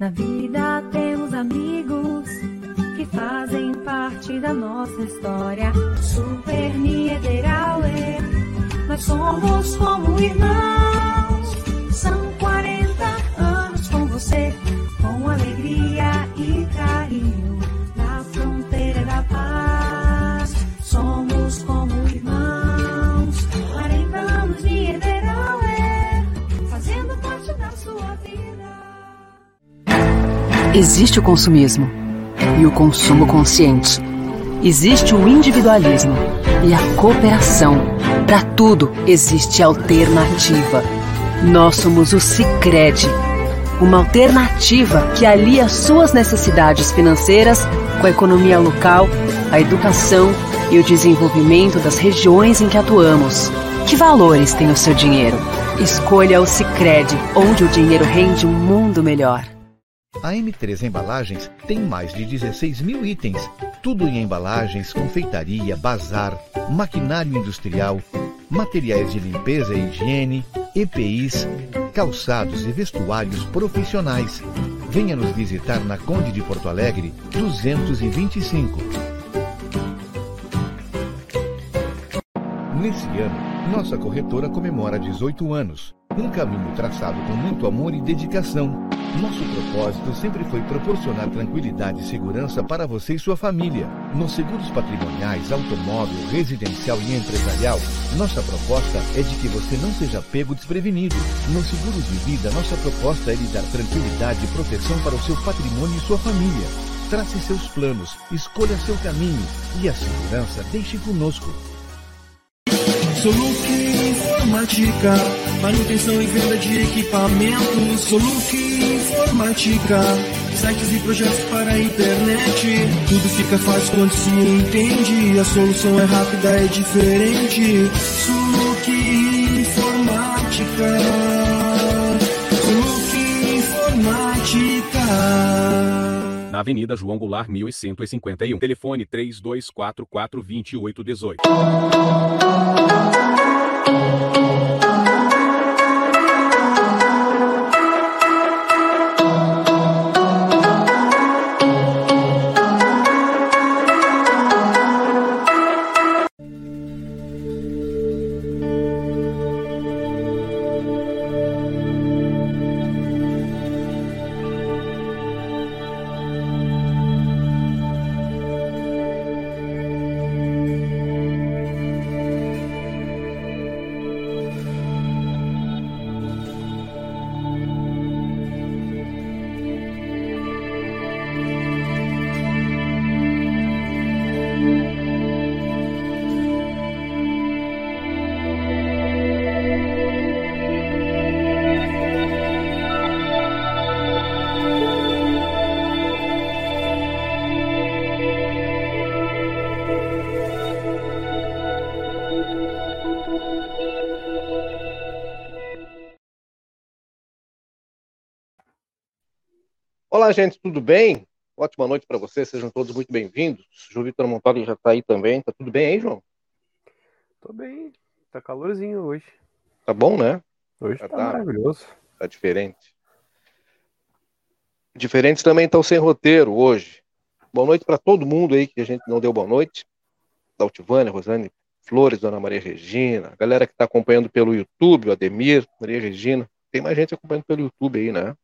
Na vida temos amigos que fazem parte da nossa história. Super Niederauer, nós somos como irmãos. São 40 anos com você, com alegria e carinho. Na fronteira da paz, somos como irmãos. 40 anos Niederauer, fazendo parte da sua vida. Existe o consumismo e o consumo consciente. Existe o individualismo e a cooperação. Para tudo existe alternativa. Nós somos o Sicredi, uma alternativa que alia suas necessidades financeiras com a economia local, a educação e o desenvolvimento das regiões em que atuamos. Que valores tem o seu dinheiro? Escolha o Sicredi, onde o dinheiro rende um mundo melhor. A M3 Embalagens tem mais de 16 mil itens, tudo em embalagens, confeitaria, bazar, maquinário industrial, materiais de limpeza e higiene, EPIs, calçados e vestuários profissionais. Venha nos visitar na Conde de Porto Alegre, 225. Nesse ano, nossa corretora comemora 18 anos. Um caminho traçado com muito amor e dedicação. Nosso propósito sempre foi proporcionar tranquilidade e segurança para você e sua família. Nos seguros patrimoniais, automóvel, residencial e empresarial, nossa proposta é de que você não seja pego desprevenido. No seguro de vida, nossa proposta é lhe dar tranquilidade e proteção para o seu patrimônio e sua família. Trace seus planos, escolha seu caminho e a segurança deixe conosco. Soluc Informática, manutenção e venda de equipamentos. Soluc Informática, sites e projetos para a internet. Tudo fica fácil quando se entende. A solução é rápida, é diferente. Soluc Informática, Soluc Informática. Na Avenida João Goulart, 1151. Telefone 3244-2818. Olá, gente, tudo bem? Ótima noite para vocês, sejam todos muito bem-vindos. O João Vitor Montoli já está aí também. Está tudo bem aí, João? Tô bem, tá calorzinho hoje. Tá bom, né? Hoje tá maravilhoso. Tá diferente. Diferente também está o Sem Roteiro hoje. Boa noite para todo mundo aí que a gente não deu boa noite. Daltivânia, Rosane Flores, Dona Maria Regina, a galera que está acompanhando pelo YouTube, o Ademir, Maria Regina. Tem mais gente acompanhando pelo YouTube aí, né?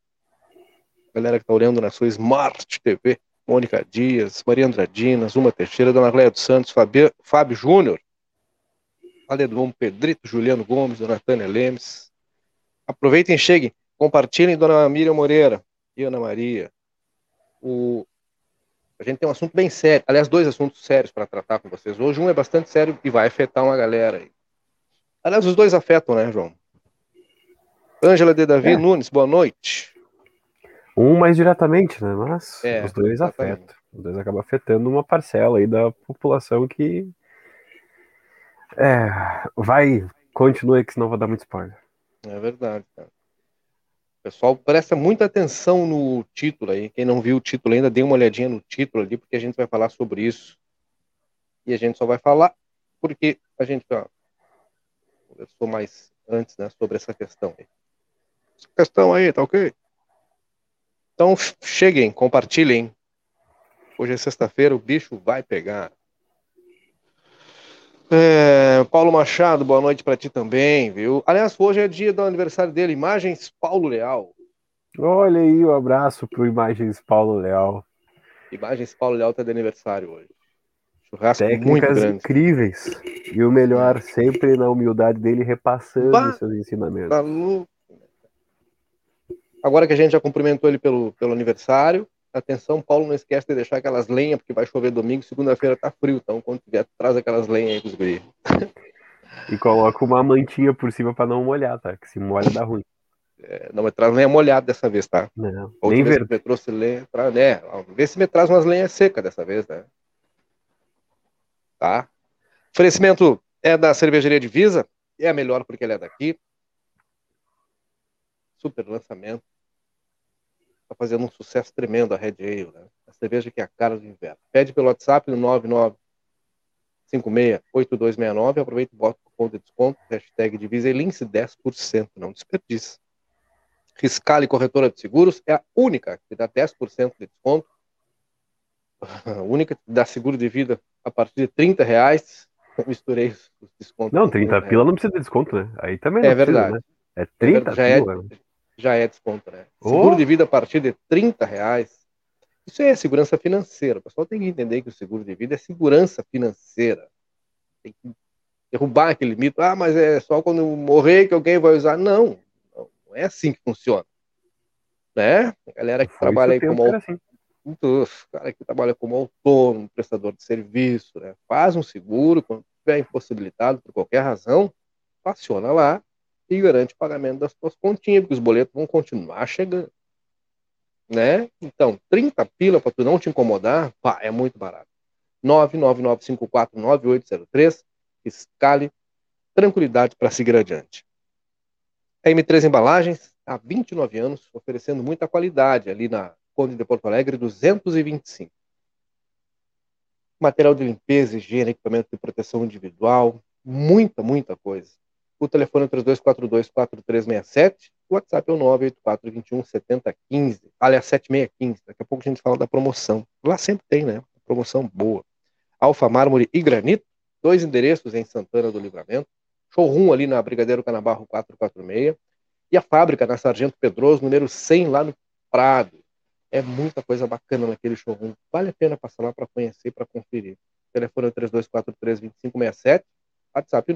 Galera que está olhando na sua Smart TV, Mônica Dias, Maria Andradina, Zuma Teixeira, Dona Cléia dos Santos, Fábio Júnior, Aledom Pedrito, Juliano Gomes, Dona Tânia Lemes. Aproveitem, cheguem, compartilhem, Dona Miriam Moreira e Ana Maria. A gente tem um assunto bem sério, aliás, dois assuntos sérios para tratar com vocês hoje. Um é bastante sério e vai afetar uma galera aí. Aliás, os dois afetam, né, João? Ângela de Davi Nunes, boa noite. Um mais diretamente, né? Mas os dois afetam. Os dois acabam afetando uma parcela aí da população que continua aí, que senão vou dar muito spoiler. É verdade, cara. Pessoal, presta muita atenção no título aí. Quem não viu o título ainda, dê uma olhadinha no título ali, porque a gente vai falar sobre isso. E a gente só vai falar porque a gente conversou mais antes, né, sobre essa questão aí. Essa questão aí, tá ok? Então cheguem, compartilhem. Hoje é sexta-feira, o bicho vai pegar. Paulo Machado, boa noite pra ti também, viu? Aliás, hoje é dia do aniversário dele, Imagens Paulo Leal. Olha aí, um abraço pro Imagens Paulo Leal. Imagens Paulo Leal tá de aniversário hoje. Churrasco técnicas muito grande. Incríveis. E o melhor, sempre na humildade dele, repassando seus ensinamentos. Tá louco. Agora que a gente já cumprimentou ele pelo aniversário, atenção, Paulo, não esquece de deixar aquelas lenhas, porque vai chover domingo, segunda-feira tá frio, então quando tiver, traz aquelas lenhas aí pros guris. E coloca uma mantinha por cima pra não molhar, tá? Que se molha dá ruim. Não, mas traz lenha molhada dessa vez, tá? Não, nem verde. Me trouxe lenha, né? Vê se me traz umas lenhas secas dessa vez, né? Tá? O oferecimento é da Cervejaria Divisa, é a melhor porque ela é daqui. Super lançamento. Tá fazendo um sucesso tremendo a Red Ale, né? A cerveja que é a cara do inverno. Pede pelo WhatsApp no 99568269. Aproveita e bota o cupom de desconto, hashtag Divisa e Lince, 10%. Não desperdice. Riscale Corretora de Seguros é a única que dá 10% de desconto. A única que dá seguro de vida a partir de R$30. Eu misturei os descontos. Não, 30 pila não precisa de desconto, né? Aí também não é precisa, verdade. Né? É 30 pila. Já é desconto, né? Seguro de vida a partir de R$30. Isso é segurança financeira. O pessoal tem que entender que o seguro de vida é segurança financeira. Tem que derrubar aquele mito. Ah, mas é só quando eu morrer que alguém vai usar. Não. Não é assim que funciona. Né? A galera que trabalha aí como autônomo. Assim. Cara que trabalha como autônomo, prestador de serviço, né? Faz um seguro, quando estiver impossibilitado por qualquer razão, aciona lá. E garante o pagamento das suas continhas, porque os boletos vão continuar chegando. Né? Então, 30 pila para tu não te incomodar, pá, é muito barato. 999549803, escale, tranquilidade para seguir adiante. A M3 Embalagens, há 29 anos, oferecendo muita qualidade ali na Conde de Porto Alegre, 225. Material de limpeza, higiene, equipamento de proteção individual, muita coisa. O telefone é 3242-4367. O WhatsApp é o 98421-7015. Aliás, 7615. Daqui a pouco a gente fala da promoção. Lá sempre tem, né? Promoção boa. Alfa Mármore e Granito. 2 endereços em Santana do Livramento. Showroom ali na Brigadeiro Canabarro 446. E a fábrica na Sargento Pedroso, número 100, lá no Prado. É muita coisa bacana naquele showroom. Vale a pena passar lá para conhecer, para conferir. O telefone é 3243-2567. WhatsApp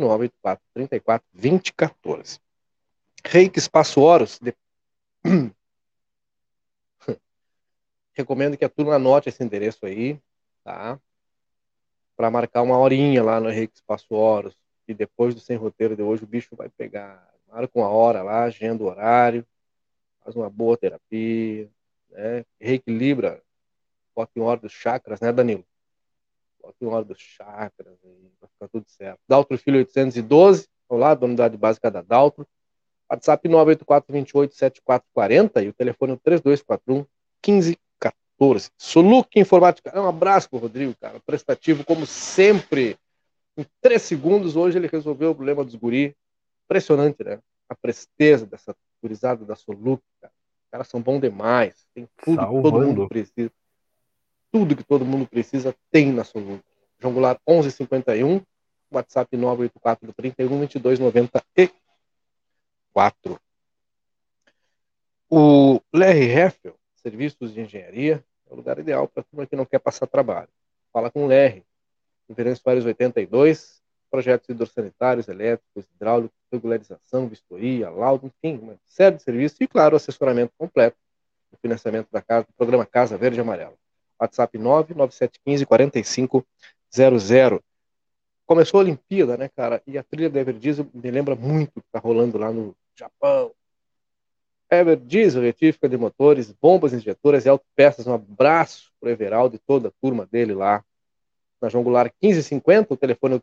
984-34-2014. Reiki Espaço Horus. Recomendo que a turma anote esse endereço aí, tá? Para marcar uma horinha lá no Reiki Espaço Horus. E depois do Sem Roteiro de hoje, o bicho vai pegar. Marca uma hora lá, agenda o horário, faz uma boa terapia, né? Reequilibra, bota em ordem os chakras, né, Danilo? Bota em ordem dos chakras, vai ficar tudo certo. Daltro Filho 812, olá, da Unidade Básica da Daltro. WhatsApp 984-28-7440 e o telefone é 3241-1514. Soluc Informática, um abraço pro Rodrigo, cara, prestativo como sempre. Em 3 segundos, hoje ele resolveu o problema dos guri. Impressionante, né? A presteza dessa gurizada da Soluc, cara. Os caras são bons demais, tem tudo que todo mundo precisa. Tudo que todo mundo precisa tem na Soluc. João Goulart 1151, WhatsApp 984-31-2294. O Larry Heffel, Serviços de Engenharia, é o lugar ideal para turma que não quer passar trabalho. Fala com o Larry. Referência Soares 82, projetos hidrossanitários, elétricos, hidráulicos, regularização, vistoria, laudo, enfim, uma série de serviços e, claro, assessoramento completo do financiamento da casa, do programa Casa Verde e Amarela. WhatsApp 99715-4500. Começou a Olimpíada, né, cara? E a trilha da Everdiesel me lembra muito o que tá rolando lá no Japão. Everdiesel, retífica de motores, bombas injetoras e autopeças. Um abraço pro Everaldo e toda a turma dele lá. Na João Goulart 1550, o telefone é o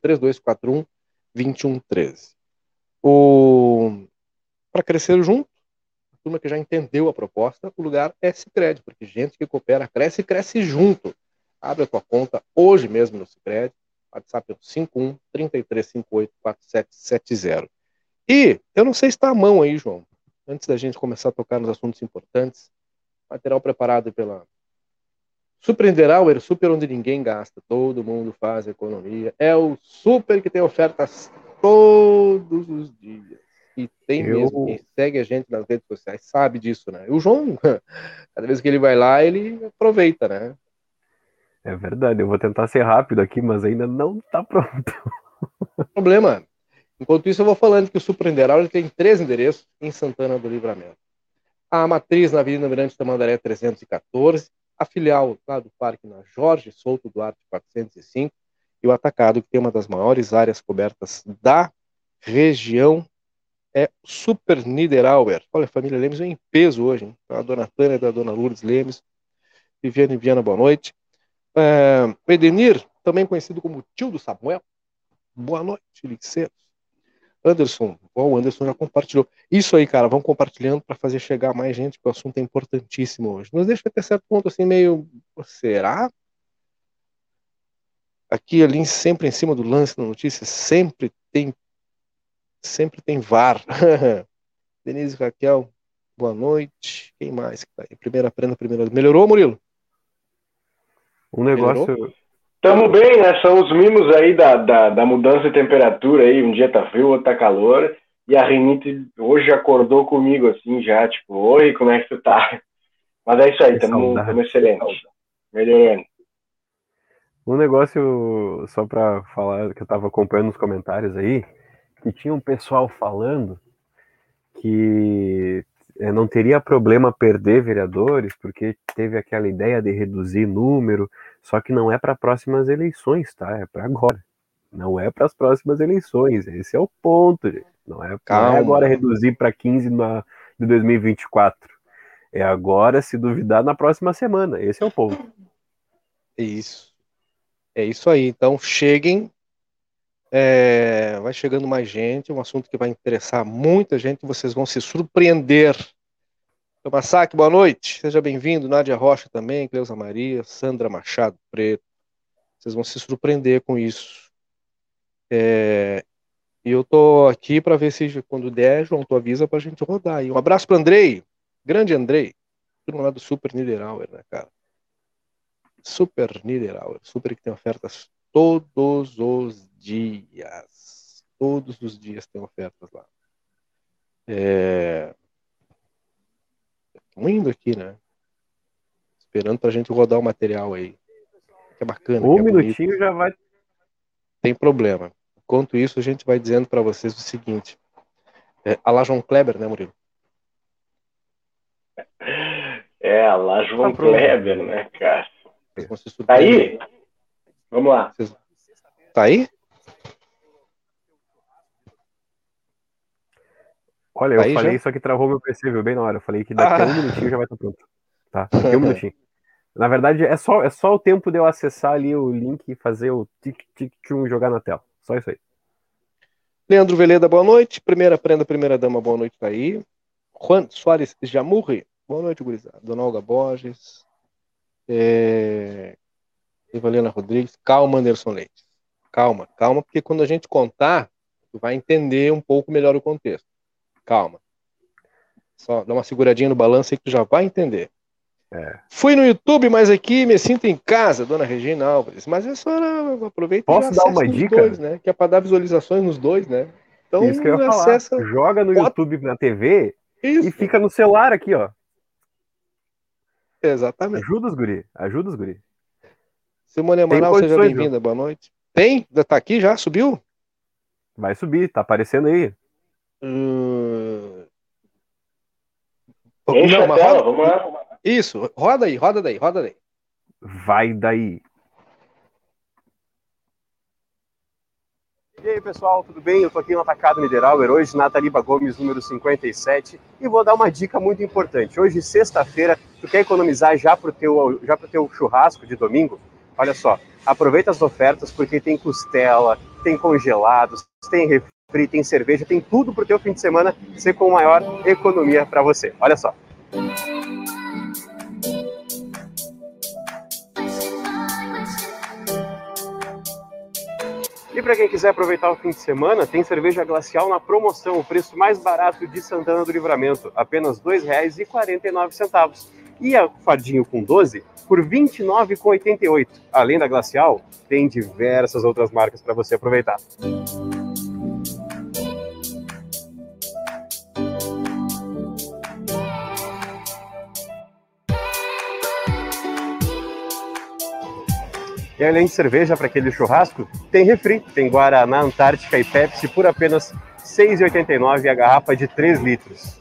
3241-2113. Para crescer junto, turma que já entendeu a proposta, o lugar é Sicredi, porque gente que coopera cresce e cresce junto. Abre a tua conta hoje mesmo no Sicredi. WhatsApp é 51-3358-4770. E eu não sei se está à mão aí, João, antes da gente começar a tocar nos assuntos importantes, material preparado pela... Surpreenderá o Airsuper, onde ninguém gasta, todo mundo faz economia. É o super que tem ofertas todos os dias. E tem mesmo, quem segue a gente nas redes sociais sabe disso, né? E o João, cada vez que ele vai lá, ele aproveita, né? É verdade, eu vou tentar ser rápido aqui, mas ainda não tá pronto. Problema. Enquanto isso, eu vou falando que o Surpreenderá ele tem 3 endereços em Santana do Livramento. A Matriz, na Avenida Mirante Tamandaré 314, a filial lá do Parque, na Jorge Souto Duarte 405, e o Atacado, que tem uma das maiores áreas cobertas da região, é Super Niederauer. Olha, a família Lemes vem em peso hoje, hein? A dona Tânia, da dona Lourdes Lemes, Viviane e Viana, boa noite. O Edenir, também conhecido como tio do Samuel, boa noite, Liceiros. Anderson, bom, o Anderson já compartilhou. Isso aí, cara, vão compartilhando para fazer chegar mais gente, porque o assunto é importantíssimo hoje. Mas deixa até certo ponto, assim, meio... Será? Aqui, ali, sempre em cima do lance da notícia, sempre tem VAR. Denise Raquel, boa noite. Quem mais? Primeira prenda, primeira... Melhorou, Murilo? Um negócio... Melhorou? Tamo bem, né? São os mimos aí da mudança de temperatura aí. Um dia tá frio, outro tá calor. E a rinite hoje acordou comigo, assim, já, tipo, oi, como é que tu tá? Mas é isso aí, tamo excelente. Melhorando. Um negócio, só pra falar, que eu tava acompanhando nos comentários aí, que tinha um pessoal falando que não teria problema perder vereadores, porque teve aquela ideia de reduzir número, só que não é para próximas eleições, tá? É para agora. Não é para as próximas eleições. Esse é o ponto, gente. Não é agora reduzir para 15 de 2024. É agora, se duvidar, na próxima semana. Esse é o ponto. É isso. É isso aí. Então, cheguem. Vai chegando mais gente, um assunto que vai interessar muita gente, vocês vão se surpreender. Tomassac, boa noite, seja bem-vindo. Nádia Rocha também, Cleusa Maria, Sandra Machado Preto, vocês vão se surpreender com isso. E eu tô aqui para ver se, quando der, João, tu avisa pra gente rodar. E um abraço pro Andrei, grande Andrei, turma lá do Super Niederauer, né, cara? Super Niederauer, super que tem ofertas todos os dias. Todos os dias tem ofertas lá. Estão indo aqui, né? Esperando pra gente rodar o material aí. Que é bacana. Um minutinho bonito. Já vai. Tem problema. Enquanto isso, a gente vai dizendo pra vocês o seguinte. A lá João Kleber, né, Murilo? A lá João Kleber, né, cara? Tá aí? Vamos lá. Tá aí? Olha, eu falei, já? Só que travou meu PC, viu? Bem na hora. Eu falei que daqui a um minutinho já vai estar pronto. Tá? Daqui a um minutinho. Na verdade, é só o tempo de eu acessar ali o link e fazer o tic-tic-tum e jogar na tela. Só isso aí. Leandro Veleda, boa noite. Primeira prenda, primeira dama, boa noite, tá aí. Juan Soares Jamurri, boa noite, gurizada. Dona Olga Borges. Evalena Rodrigues, calma, Anderson Leite. Calma, porque quando a gente contar, tu vai entender um pouco melhor o contexto. Calma. Só dá uma seguradinha no balanço aí que tu já vai entender. Fui no YouTube, mas aqui me sinto em casa, dona Regina Alves. Mas é só aproveita. Posso dar uma dica? Dois, né? Que é para dar visualizações nos dois, né? Então, isso que eu ia falar. Joga no YouTube na TV isso. E fica no celular aqui, ó. Exatamente. Ajuda os guri. Simone Amaral, seja bem-vinda, boa noite. Tem? Tá aqui já? Subiu? Vai subir, tá aparecendo aí. Não, mas roda... Vamos lá. Isso, roda daí. Vai daí. E aí, pessoal, tudo bem? Eu tô aqui no Atacado Niederauer hoje, na Taliba Gomes, número 57, e vou dar uma dica muito importante. Hoje, sexta-feira, tu quer economizar já pro teu churrasco de domingo? Olha só, aproveita as ofertas porque tem costela, tem congelados, tem refri, tem cerveja, tem tudo para o teu fim de semana ser com maior economia para você. Olha só. E para quem quiser aproveitar o fim de semana, tem cerveja Glacial na promoção, o preço mais barato de Santana do Livramento, apenas R$ 2,49. E a Fadinho com 12 por R$ 29,88. Além da Glacial, tem diversas outras marcas para você aproveitar. E além de cerveja para aquele churrasco, tem refri, tem Guaraná, Antártica e Pepsi por apenas R$ 6,89 a garrafa de 3 litros.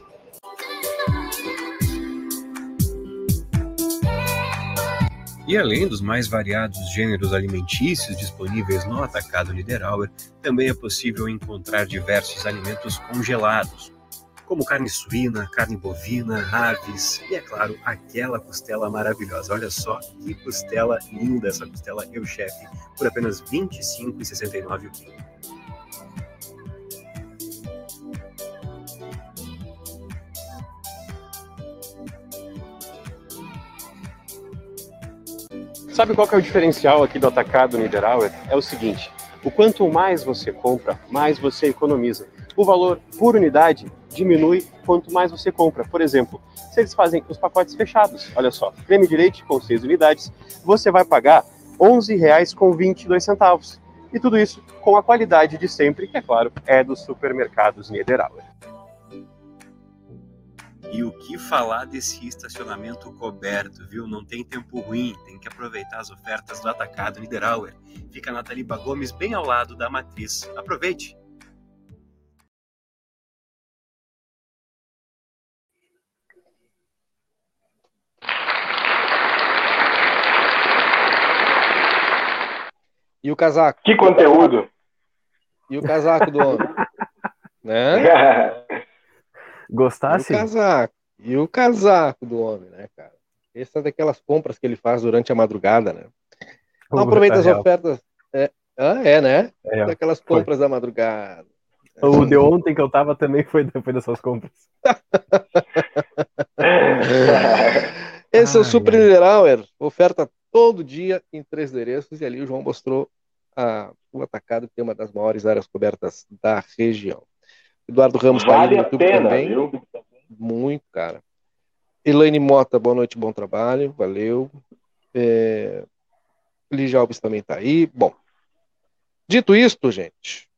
E além dos mais variados gêneros alimentícios disponíveis no Atacado Niederauer, também é possível encontrar diversos alimentos congelados, como carne suína, carne bovina, aves e, é claro, aquela costela maravilhosa. Olha só que costela linda, essa costela Eu Chefe, por apenas R$ 25,69 o quilo. Sabe qual que é o diferencial aqui do Atacado Niederauer? É o seguinte, o quanto mais você compra, mais você economiza. O valor por unidade diminui quanto mais você compra. Por exemplo, se eles fazem os pacotes fechados, olha só, creme de leite com 6 unidades, você vai pagar R$ 11,22. E tudo isso com a qualidade de sempre, que é claro, é dos supermercados Niederauer. E o que falar desse estacionamento coberto, viu? Não tem tempo ruim, tem que aproveitar as ofertas do Atacado Niederauer. Fica na Taliba Gomes, bem ao lado da Matriz. Aproveite! E o casaco? Que conteúdo! E o casaco do homem? Né? Gostasse? E o casaco do homem, né, cara? Essa é daquelas compras que ele faz durante a madrugada, né? Não aproveita as ofertas. É, né? É, daquelas compras da madrugada. O de ontem que eu tava também foi depois dessas compras. Esse é o Super Niederauer, oferta todo dia em 3 endereços, e ali o João mostrou o Atacado, que tem uma das maiores áreas cobertas da região. Eduardo Ramos está aí no YouTube também. Viu? Muito, cara. Elaine Mota, boa noite, bom trabalho. Valeu. Lígia Alves também está aí. Bom, dito isto, gente,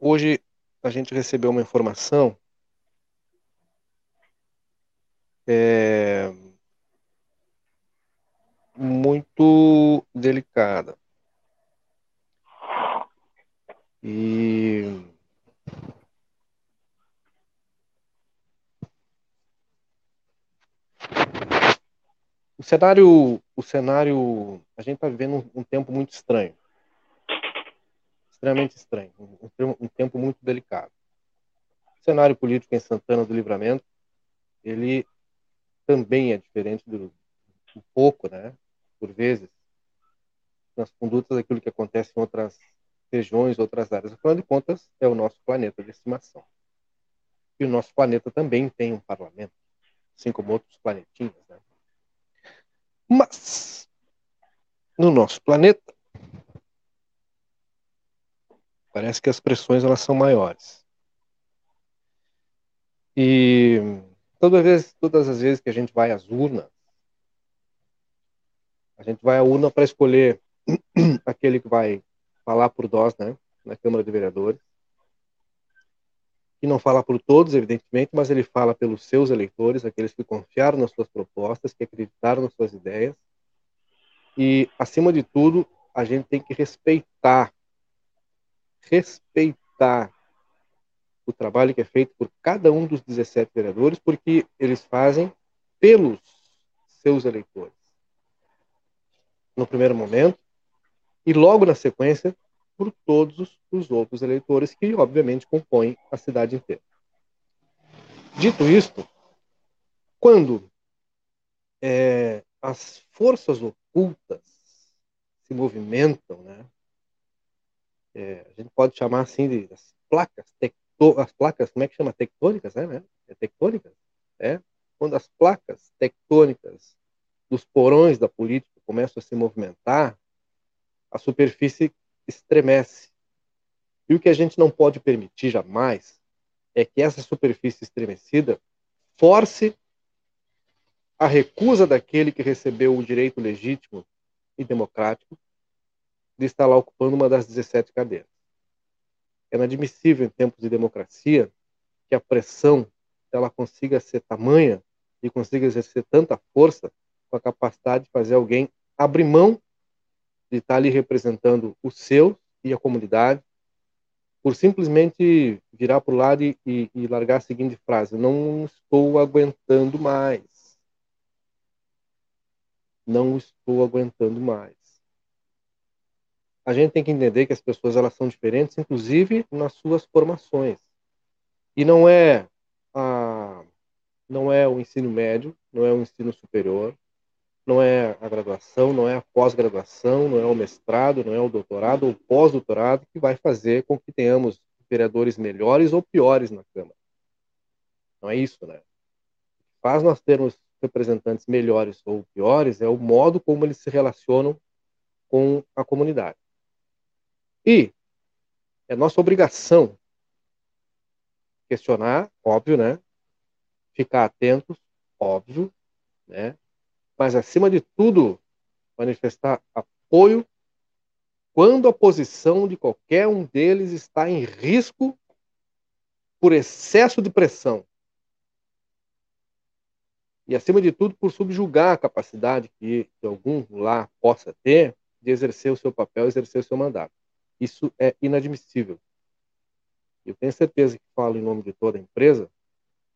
hoje a gente recebeu uma informação muito delicada. E o cenário, a gente está vivendo um tempo muito estranho, extremamente estranho, um tempo muito delicado. O cenário político em Santana do Livramento, ele também é diferente um pouco, né? Por vezes, nas condutas daquilo que acontece em outras regiões, outras áreas. Afinal de contas, é o nosso planeta de estimação. E o nosso planeta também tem um parlamento, assim como outros planetinhos, né? Mas, no nosso planeta, parece que as pressões elas são maiores. E todas as vezes que a gente vai às urnas, a gente vai à urna para escolher aquele que vai falar por nós, né, na Câmara de Vereadores, e não fala por todos, evidentemente, mas ele fala pelos seus eleitores, aqueles que confiaram nas suas propostas, que acreditaram nas suas ideias, e, acima de tudo, a gente tem que respeitar o trabalho que é feito por cada um dos 17 vereadores, porque eles fazem pelos seus eleitores. No primeiro momento, e logo na sequência, por todos os outros eleitores que, obviamente, compõem a cidade inteira. Dito isto, quando as forças ocultas se movimentam, né, a gente pode chamar assim de as placas, como é que chama? Tectônicas, né? É tectônicas? É? Quando as placas tectônicas dos porões da política começam a se movimentar, a superfície estremece. E o que a gente não pode permitir jamais é que essa superfície estremecida force a recusa daquele que recebeu o direito legítimo e democrático de estar lá ocupando uma das 17 cadeiras. É inadmissível em tempos de democracia que a pressão ela consiga ser tamanha e consiga exercer tanta força com a capacidade de fazer alguém abrir mão de estar ali representando o seu e a comunidade por simplesmente virar para o lado e largar a seguinte frase: não estou aguentando mais. Não estou aguentando mais. A gente tem que entender que as pessoas elas são diferentes, inclusive nas suas formações. E não é o ensino médio, não é o ensino superior, não é a graduação, não é a pós-graduação, não é o mestrado, não é o doutorado ou pós-doutorado que vai fazer com que tenhamos vereadores melhores ou piores na Câmara. Não é isso, né? O que faz nós termos representantes melhores ou piores é o modo como eles se relacionam com a comunidade. E é nossa obrigação questionar, óbvio, né? Ficar atentos, óbvio, né? Mas, acima de tudo, manifestar apoio quando a posição de qualquer um deles está em risco por excesso de pressão. E, acima de tudo, por subjugar a capacidade que algum lá possa ter de exercer o seu papel, exercer o seu mandato. Isso é inadmissível. Eu tenho certeza que falo em nome de toda a empresa,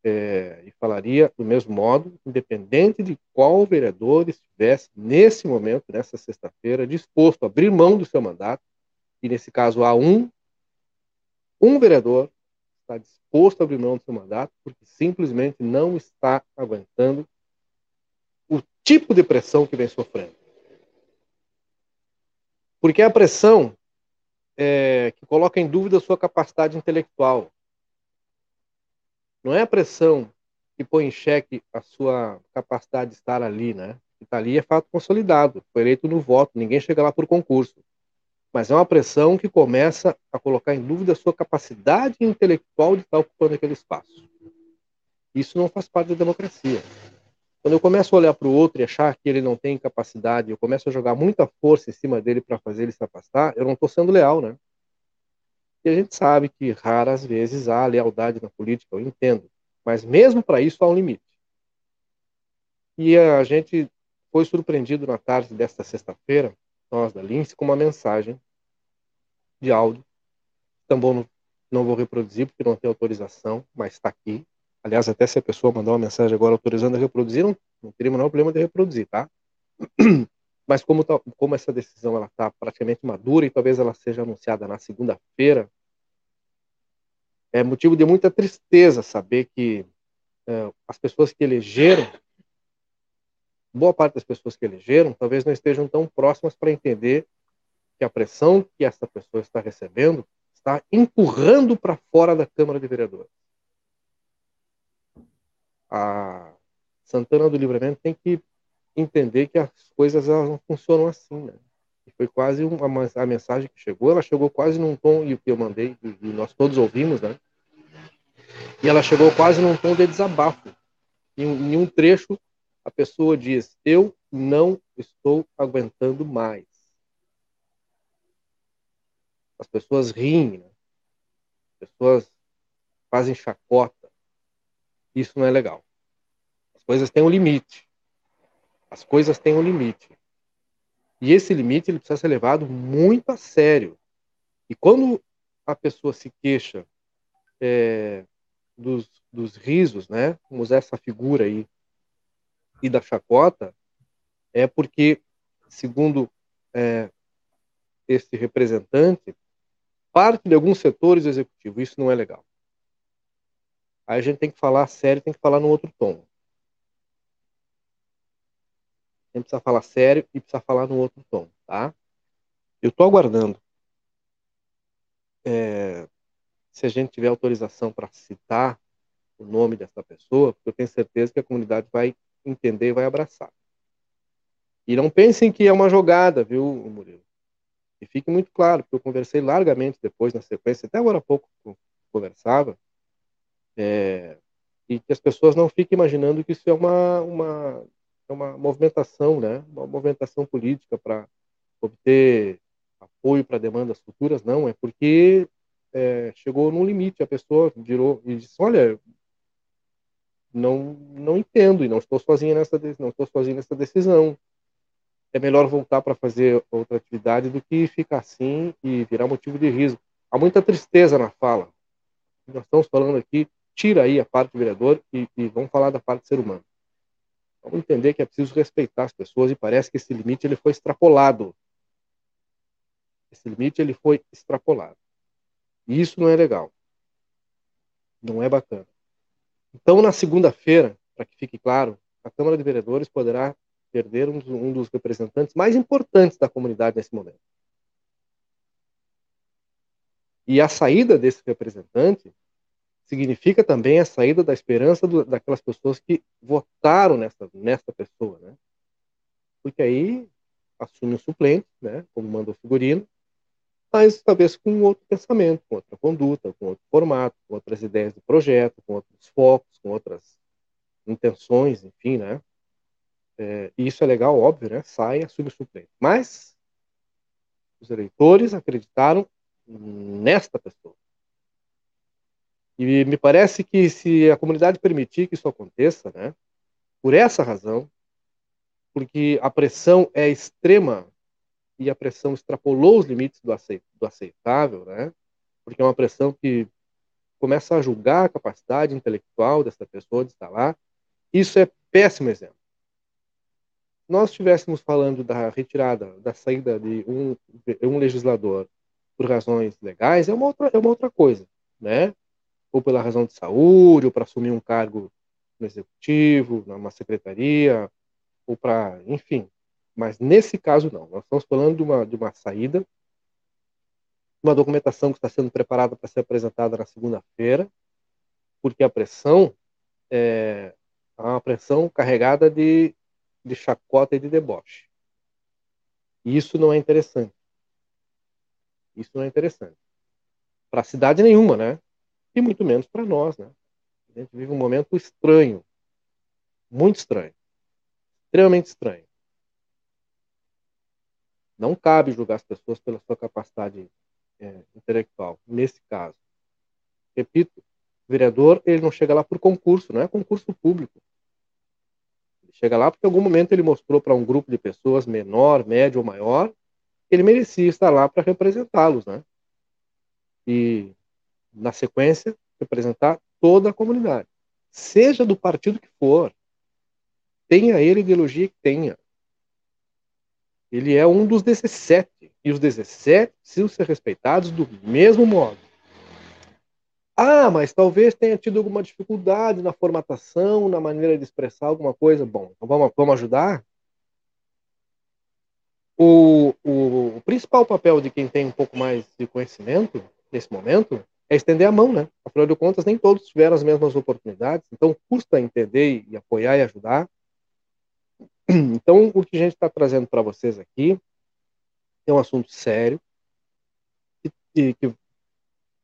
e falaria do mesmo modo, independente de qual vereador estivesse nesse momento, nessa sexta-feira, disposto a abrir mão do seu mandato, e nesse caso há um vereador está disposto a abrir mão do seu mandato porque simplesmente não está aguentando o tipo de pressão que vem sofrendo. Porque a pressão que coloca em dúvida a sua capacidade intelectual. Não é a pressão que põe em xeque a sua capacidade de estar ali, né? Estar ali é fato consolidado, foi eleito no voto, ninguém chega lá por concurso. Mas é uma pressão que começa a colocar em dúvida a sua capacidade intelectual de estar ocupando aquele espaço. Isso não faz parte da democracia. Quando eu começo a olhar para o outro e achar que ele não tem capacidade, eu começo a jogar muita força em cima dele para fazer ele se afastar, eu não estou sendo leal, né? E a gente sabe que raras vezes há lealdade na política, eu entendo. Mas mesmo para isso há um limite. E a gente foi surpreendido na tarde desta sexta-feira, nós da Lince, com uma mensagem de áudio. Também não vou reproduzir porque não tem autorização, mas está aqui. Aliás, até se a pessoa mandar uma mensagem agora autorizando a reproduzir, não teria o menor problema de reproduzir, tá? Mas como essa decisão ela está praticamente madura e talvez ela seja anunciada na segunda-feira, é motivo de muita tristeza saber que as pessoas que elegeram, boa parte das pessoas que elegeram, talvez não estejam tão próximas para entender que a pressão que essa pessoa está recebendo está empurrando para fora da Câmara de Vereadores. A Santana do Livramento tem que entender que as coisas elas não funcionam assim, né? E foi quase a mensagem que chegou, ela chegou quase num tom, e o que eu mandei, e nós todos ouvimos, né? E ela chegou quase num tom de desabafo. Em um trecho, a pessoa diz: eu não estou aguentando mais. As pessoas riem, né? As pessoas fazem chacota. Isso não é legal. As coisas têm um limite. As coisas têm um limite. E esse limite ele precisa ser levado muito a sério. E quando a pessoa se queixa dos risos, né, como usar essa figura aí, e da chacota, é porque, segundo esse representante, parte de alguns setores do executivo. Isso não é legal. Aí a gente tem que falar a sério, tem que falar num outro tom. A gente precisa falar sério e precisa falar no outro tom, tá? Eu estou aguardando. Se a gente tiver autorização para citar o nome dessa pessoa, porque eu tenho certeza que a comunidade vai entender e vai abraçar. E não pensem que é uma jogada, viu, Murilo? E fique muito claro, porque eu conversei largamente depois, na sequência, até agora há pouco eu conversava, e que as pessoas não fiquem imaginando que isso é uma movimentação, né? Uma movimentação política para obter apoio para demandas futuras. Não, é porque chegou num limite, a pessoa virou e disse, olha, não entendo e não estou sozinha nessa decisão. É melhor voltar para fazer outra atividade do que ficar assim e virar motivo de riso. Há muita tristeza na fala. Nós estamos falando aqui, tira aí a parte do vereador e vamos falar da parte do ser humano. Vamos entender que é preciso respeitar as pessoas e parece que esse limite ele foi extrapolado. Esse limite ele foi extrapolado. E isso não é legal. Não é bacana. Então, na segunda-feira, para que fique claro, a Câmara de Vereadores poderá perder um dos representantes mais importantes da comunidade nesse momento. E a saída desse representante significa também a saída da esperança daquelas pessoas que votaram nessa pessoa, né? Porque aí assume um suplente, né? Como manda o figurino, mas talvez com outro pensamento, com outra conduta, com outro formato, com outras ideias de projeto, com outros focos, com outras intenções, enfim, né? E isso é legal, óbvio, né? Sai, assume o suplente. Mas os eleitores acreditaram nesta pessoa. E me parece que se a comunidade permitir que isso aconteça, né? Por essa razão, porque a pressão é extrema e a pressão extrapolou os limites do aceitável, né? Porque é uma pressão que começa a julgar a capacidade intelectual dessa pessoa de estar lá. Isso é péssimo exemplo. Se nós estivéssemos falando da retirada, da saída de um legislador por razões legais, é uma outra coisa, né? Ou pela razão de saúde, ou para assumir um cargo no executivo, numa secretaria, ou para, enfim. Mas nesse caso não. Nós estamos falando de uma saída, uma documentação que está sendo preparada para ser apresentada na segunda-feira, porque a pressão é uma pressão carregada de chacota e de deboche. E isso não é interessante. Isso não é interessante. Para a cidade nenhuma, né? E muito menos para nós, né? A gente vive um momento estranho. Muito estranho. Extremamente estranho. Não cabe julgar as pessoas pela sua capacidade intelectual, nesse caso. Repito, o vereador ele não chega lá por concurso, não é concurso público. Chega lá porque em algum momento ele mostrou para um grupo de pessoas, menor, médio ou maior, ele merecia estar lá para representá-los, né? E, na sequência, representar toda a comunidade. Seja do partido que for, tenha ele a ideologia que tenha. Ele é um dos 17, e os 17 precisam ser respeitados do mesmo modo. Ah, mas talvez tenha tido alguma dificuldade na formatação, na maneira de expressar alguma coisa. Bom, então vamos ajudar? O principal papel de quem tem um pouco mais de conhecimento, nesse momento, é estender a mão, né? Afinal de contas, nem todos tiveram as mesmas oportunidades, então custa entender e apoiar e ajudar. Então, o que a gente está trazendo para vocês aqui é um assunto sério, que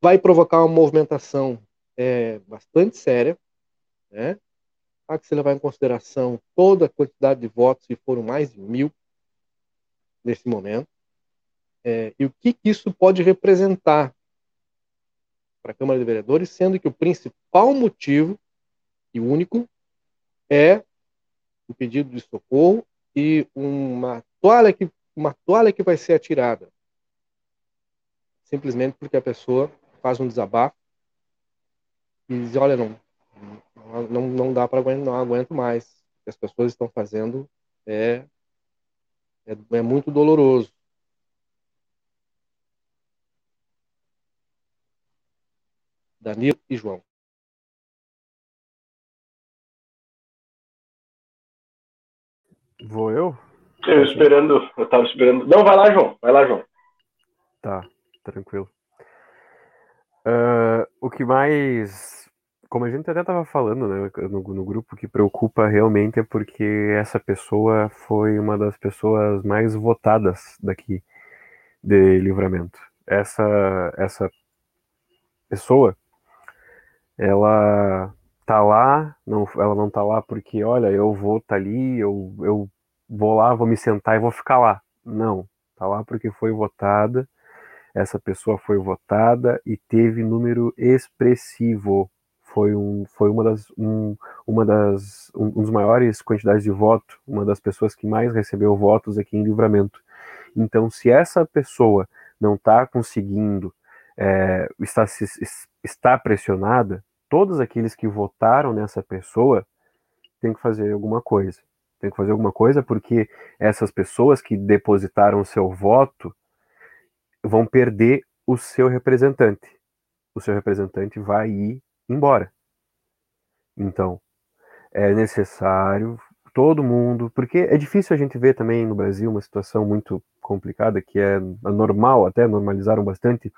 vai provocar uma movimentação bastante séria, né? Há que se levar em consideração toda a quantidade de votos, se foram mais de 1000 nesse momento, e o que isso pode representar para a Câmara de Vereadores, sendo que o principal motivo, e único, é o pedido de socorro e uma toalha que vai ser atirada, simplesmente porque a pessoa faz um desabafo e diz, olha, não dá para aguentar, não aguento mais. O que as pessoas estão fazendo é muito doloroso. Danilo e João. Vou eu? Eu tava esperando. Não, vai lá, João. Tá, tranquilo. O que mais, como a gente até tava falando, né, no grupo, que preocupa realmente é porque essa pessoa foi uma das pessoas mais votadas daqui de Livramento. Essa pessoa Ela tá lá, ela não tá lá porque, olha, eu vou tá ali, eu vou lá, vou me sentar e vou ficar lá. Não, tá lá porque foi votada, essa pessoa foi votada e teve número expressivo. Foi uma das maiores quantidades de voto, uma das pessoas que mais recebeu votos aqui em Livramento. Então, se essa pessoa não está conseguindo, está pressionada, todos aqueles que votaram nessa pessoa têm que fazer alguma coisa. Tem que fazer alguma coisa porque essas pessoas que depositaram seu voto vão perder o seu representante. O seu representante vai ir embora. Então, é necessário todo mundo, porque é difícil a gente ver também no Brasil uma situação muito complicada, que é normal, até normalizaram bastante,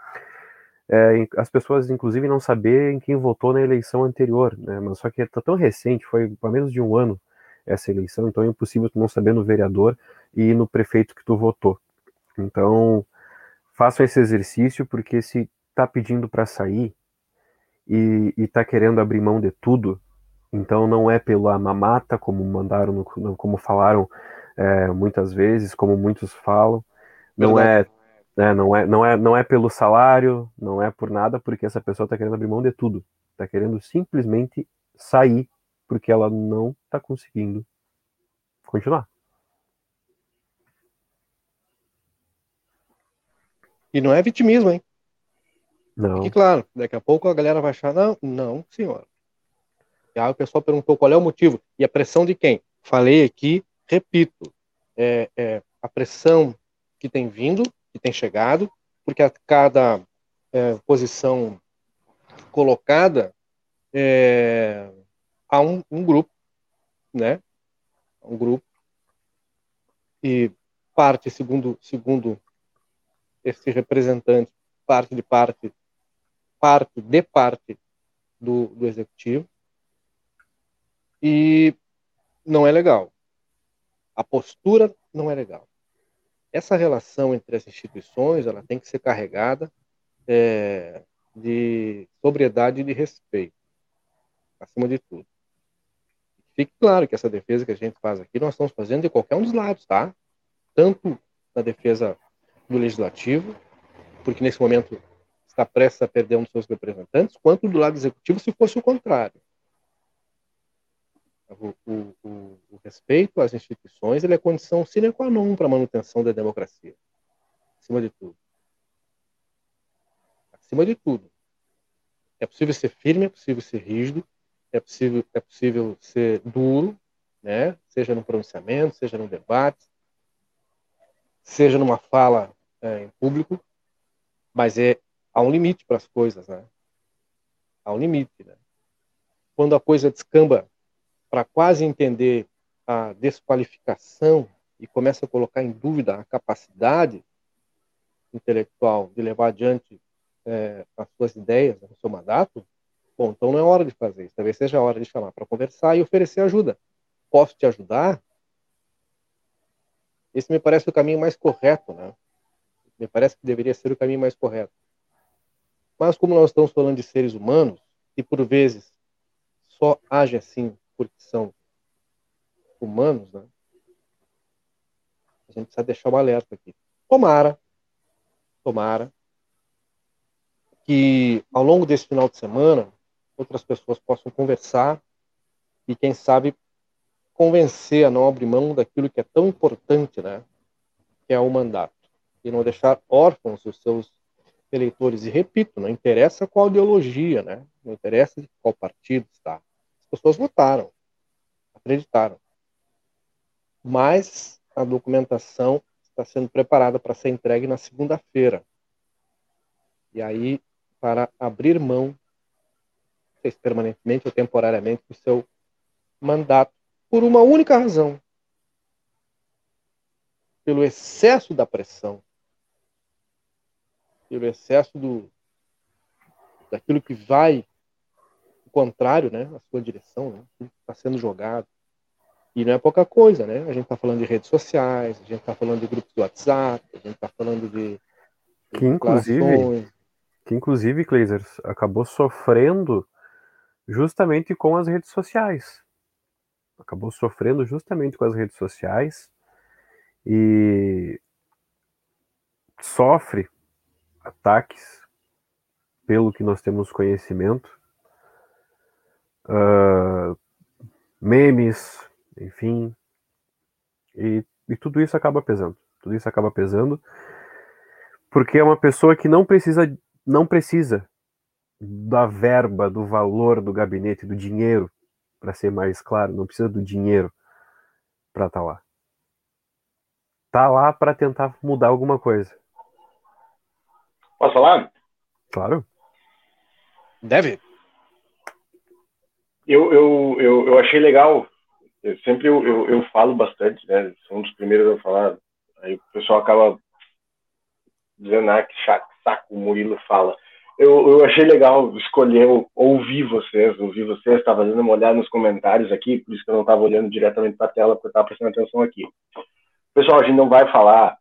as pessoas inclusive não saberem quem votou na eleição anterior, né? Mas só que está tão recente, foi há menos de um ano essa eleição, então é impossível tu não saber no vereador e no prefeito que tu votou. Então, façam esse exercício, porque se tá pedindo para sair, e tá querendo abrir mão de tudo, então não é pela mamata, como falaram muitas vezes, como muitos falam, não é pelo salário, não é por nada, porque essa pessoa tá querendo abrir mão de tudo, tá querendo simplesmente sair, porque ela não tá conseguindo continuar. E não é vitimismo, hein? Não. E claro, daqui a pouco a galera vai achar, não, senhora. E aí o pessoal perguntou qual é o motivo. E a pressão de quem? Falei aqui, repito, a pressão que tem vindo, que tem chegado, porque a cada posição colocada há um grupo, né? Um grupo. E parte, segundo esse representante, parte do executivo, e não é legal. A postura não é legal. Essa relação entre as instituições, ela tem que ser carregada de sobriedade e de respeito, acima de tudo. Fique claro que essa defesa que a gente faz aqui, nós estamos fazendo de qualquer um dos lados, tá? Tanto na defesa do legislativo, porque nesse momento está prestes a perder um dos seus representantes, quanto do lado executivo se fosse o contrário. O respeito às instituições, ele é condição sine qua non para a manutenção da democracia. Acima de tudo. Acima de tudo. É possível ser firme, é possível ser rígido, é possível ser duro, né? Seja no pronunciamento, seja no debate, seja numa fala em público, mas há um limite para as coisas, né? Há um limite, né? Quando a coisa descamba para quase entender a desqualificação e começa a colocar em dúvida a capacidade intelectual de levar adiante as suas ideias, o seu mandato, bom, então não é hora de fazer isso. Talvez seja a hora de chamar para conversar e oferecer ajuda. Posso te ajudar? Esse me parece o caminho mais correto, né? Me parece que deveria ser o caminho mais correto. Mas como nós estamos falando de seres humanos, e por vezes só agem assim porque são humanos, né? A gente precisa deixar um alerta aqui. Tomara que ao longo desse final de semana outras pessoas possam conversar e quem sabe convencer a não abrir mão daquilo que é tão importante, né? Que é o mandato. E não deixar órfãos os seus eleitores. E repito, não interessa qual ideologia, né? Não interessa de qual partido está. As pessoas votaram, acreditaram. Mas a documentação está sendo preparada para ser entregue na segunda-feira. E aí, para abrir mão, não sei se permanentemente ou temporariamente, do seu mandato, por uma única razão. Pelo excesso da pressão, pelo excesso daquilo que vai o contrário, né, na sua direção, né, que está sendo jogado. E não é pouca coisa, né? A gente está falando de redes sociais, a gente está falando de grupos do WhatsApp, a gente está falando de que inclusive, Cleisers, acabou sofrendo justamente com as redes sociais. Acabou sofrendo justamente com as redes sociais e sofre ataques, pelo que nós temos conhecimento, memes, enfim, e tudo isso acaba pesando. Tudo isso acaba pesando porque é uma pessoa que não precisa da verba, do valor do gabinete, do dinheiro, para ser mais claro, não precisa do dinheiro para estar lá. Tá lá para tentar mudar alguma coisa. Posso falar? Claro. Deve. Eu achei legal. Eu sempre falo bastante, né? Sou um dos primeiros a falar. Aí o pessoal acaba dizendo, ah, que saco o Murilo fala. Eu achei legal escolher ouvir vocês, estava dando uma olhada nos comentários aqui, por isso que eu não estava olhando diretamente para a tela, porque eu estava prestando atenção aqui. Pessoal, a gente não vai falar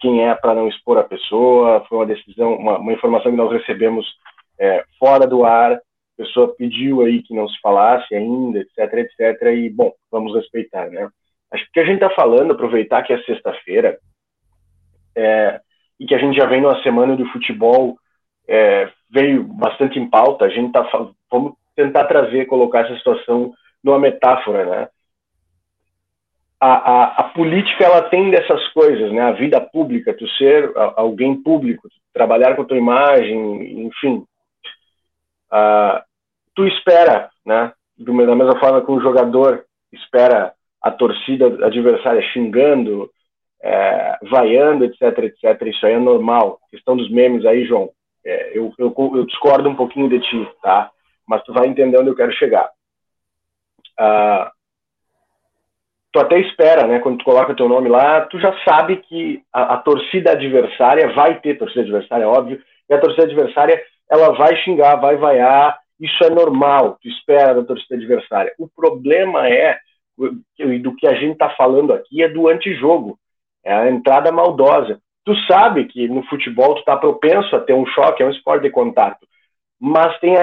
quem é para não expor a pessoa, foi uma decisão, uma informação que nós recebemos fora do ar, a pessoa pediu aí que não se falasse ainda, etc, etc, e, bom, vamos respeitar, né? Acho que a gente está falando, aproveitar que é sexta-feira, e que a gente já vem numa semana de futebol, veio bastante em pauta, a gente vamos tentar colocar essa situação numa metáfora, né? A política, ela tem dessas coisas, né? A vida pública, tu ser alguém público, trabalhar com a tua imagem, enfim. Tu espera, né? Da mesma forma que um jogador espera a torcida adversária xingando, vaiando, etc, etc. Isso aí é normal. Questão dos memes aí, João. Eu discordo um pouquinho de ti, tá? Mas tu vai entender onde eu quero chegar. Tu até espera, né? Quando tu coloca teu nome lá, tu já sabe que a torcida adversária vai ter torcida adversária, óbvio, e a torcida adversária, ela vai xingar, vai vaiar, isso é normal, tu espera da torcida adversária. O problema é, do que a gente tá falando aqui, é do antijogo, é a entrada maldosa. Tu sabe que no futebol tu tá propenso a ter um choque, é um esporte de contato, mas tem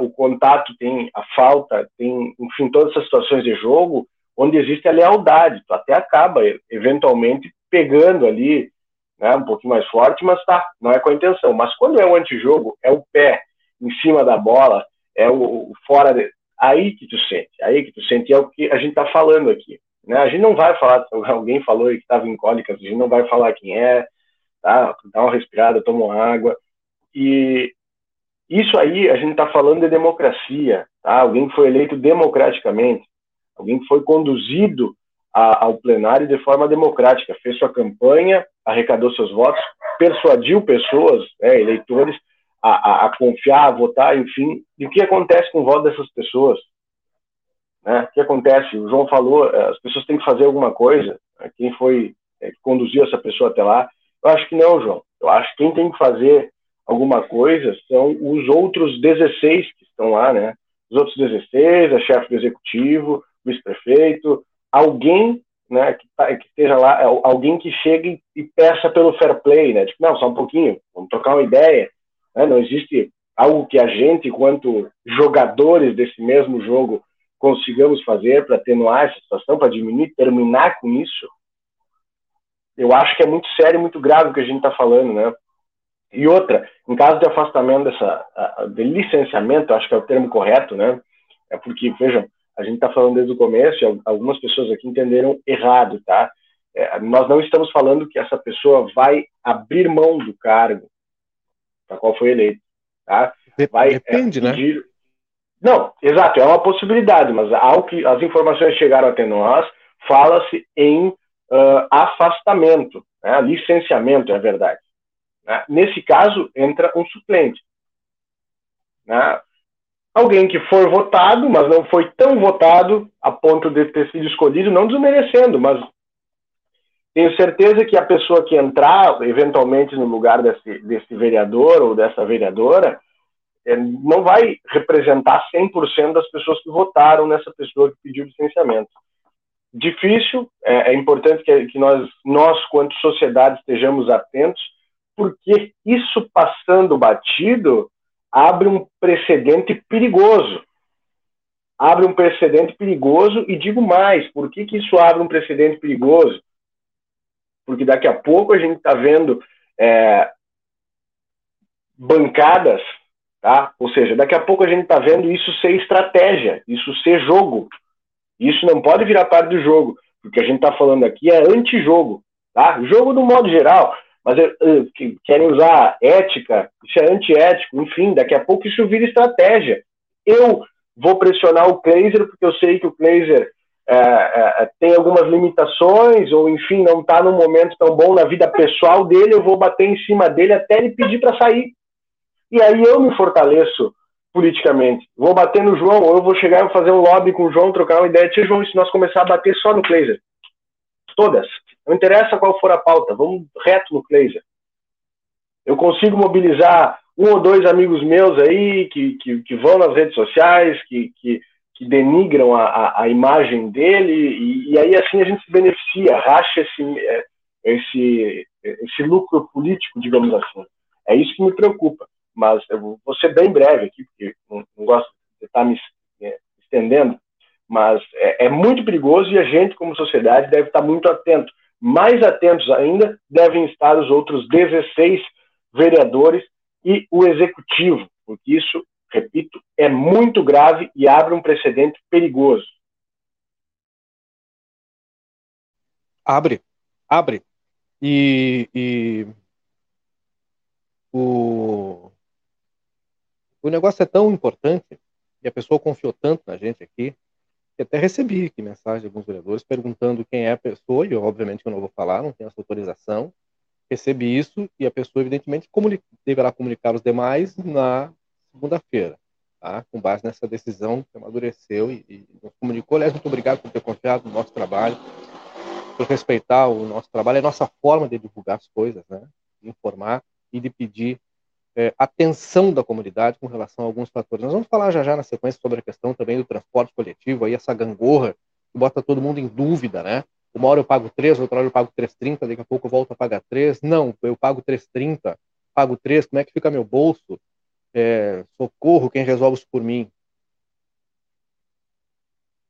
o contato, tem a falta, tem, enfim, todas essas situações de jogo onde existe a lealdade. Tu até acaba, eventualmente, pegando ali, né, um pouquinho mais forte, mas tá, não é com a intenção. Mas quando é o antijogo, é o pé em cima da bola, é o fora dele. Aí que tu sente, é o que a gente tá falando aqui. Né? A gente não vai falar, alguém falou que estava em cólicas, a gente não vai falar quem é, tá? Dá uma respirada, toma uma água. E isso aí, a gente está falando de democracia, tá? Alguém que foi eleito democraticamente, alguém que foi conduzido ao plenário de forma democrática, fez sua campanha, arrecadou seus votos, persuadiu pessoas, eleitores, a confiar, a votar, enfim. E o que acontece com o voto dessas pessoas? Né? O que acontece? O João falou, as pessoas têm que fazer alguma coisa. Quem foi que conduziu essa pessoa até lá? Eu acho que não, João. Eu acho que quem tem que fazer alguma coisa são os outros 16 que estão lá, né? Os outros 16, a chefe do executivo, o vice-prefeito, alguém, né, que esteja lá, alguém que chegue e peça pelo fair play, né? Tipo, não, só um pouquinho, vamos trocar uma ideia. Né? Não existe algo que a gente, enquanto jogadores desse mesmo jogo, consigamos fazer para atenuar essa situação, para diminuir, terminar com isso. Eu acho que é muito sério, muito grave o que a gente está falando, né? E outra, em caso de afastamento de licenciamento, acho que é o termo correto, né? É porque, vejam, a gente está falando desde o começo, e algumas pessoas aqui entenderam errado, tá? Nós não estamos falando que essa pessoa vai abrir mão do cargo para qual foi eleito, tá? Depende, né? Não, exato, é uma possibilidade, mas ao que as informações chegaram até nós, fala-se em afastamento, né? Licenciamento, é verdade. Né? Nesse caso, entra um suplente. Né? Alguém que foi votado, mas não foi tão votado a ponto de ter sido escolhido, não desmerecendo, mas tenho certeza que a pessoa que entrar, eventualmente, no lugar desse vereador ou dessa vereadora, não vai representar 100% das pessoas que votaram nessa pessoa que pediu licenciamento. Difícil, é importante que nós, quanto sociedade, estejamos atentos, porque isso passando batido abre um precedente perigoso. abre um precedente perigoso, e digo mais, por que que isso abre um precedente perigoso? Porque daqui a pouco a gente está vendo bancadas, tá? Ou seja, daqui a pouco a gente está vendo isso ser estratégia, isso ser jogo. Isso não pode virar parte do jogo, porque a gente está falando aqui é antijogo, tá? Jogo do modo geral, mas que querem usar ética, isso é antiético, enfim, daqui a pouco isso vira estratégia. Eu vou pressionar o Kleiser, porque eu sei que o Kleiser tem algumas limitações, ou enfim, não está num momento tão bom na vida pessoal dele, eu vou bater em cima dele até ele pedir para sair. E aí eu me fortaleço politicamente. Vou bater no João, ou eu vou chegar e vou fazer um lobby com o João, trocar uma ideia. Tio João, e se nós começar a bater só no Kleiser? Todas. Não interessa qual for a pauta, vamos reto no Kleiser. Eu consigo mobilizar um ou dois amigos meus aí que vão nas redes sociais, que denigram a imagem dele, e aí assim a gente se beneficia, racha esse lucro político, digamos assim. É isso que me preocupa, mas eu vou ser bem breve aqui, porque não gosto de estar me estendendo, mas é muito perigoso, e a gente, como sociedade, deve estar muito atento. Mais atentos ainda devem estar os outros 16 vereadores e o executivo, porque isso, repito, é muito grave e abre um precedente perigoso. Abre. O negócio é tão importante, e a pessoa confiou tanto na gente aqui, que até recebi aqui mensagem de alguns vereadores perguntando quem é a pessoa, e eu, obviamente, eu não vou falar, não tenho essa autorização. Recebi isso, e a pessoa, evidentemente, deverá comunicar os demais na segunda-feira, tá? Com base nessa decisão que amadureceu e nos comunicou. Aliás, muito obrigado por ter confiado no nosso trabalho, por respeitar o nosso trabalho, a nossa forma de divulgar as coisas, né? De informar e de pedir atenção da comunidade com relação a alguns fatores. Nós vamos falar já na sequência sobre a questão também do transporte coletivo, aí essa gangorra que bota todo mundo em dúvida, né? Uma hora eu pago 3, outra hora eu pago 3,30, daqui a pouco eu volto a pagar 3. Não, eu pago 3,30, pago 3, como é que fica meu bolso? Socorro, quem resolve isso por mim?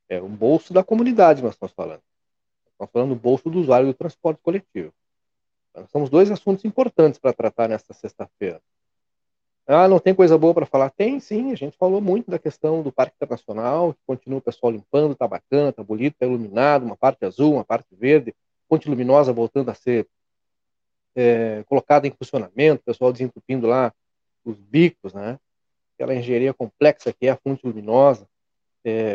É o bolso da comunidade, nós estamos falando. Estamos falando do bolso do usuário do transporte coletivo. Nós temos dois assuntos importantes para tratar nesta sexta-feira. Ah, não tem coisa boa para falar? Tem, sim, a gente falou muito da questão do Parque Internacional, que continua o pessoal limpando, tá bacana, tá bonito, tá iluminado, uma parte azul, uma parte verde, ponte luminosa voltando a ser colocada em funcionamento, o pessoal desentupindo lá os bicos, né? Aquela engenharia complexa que é a fonte luminosa,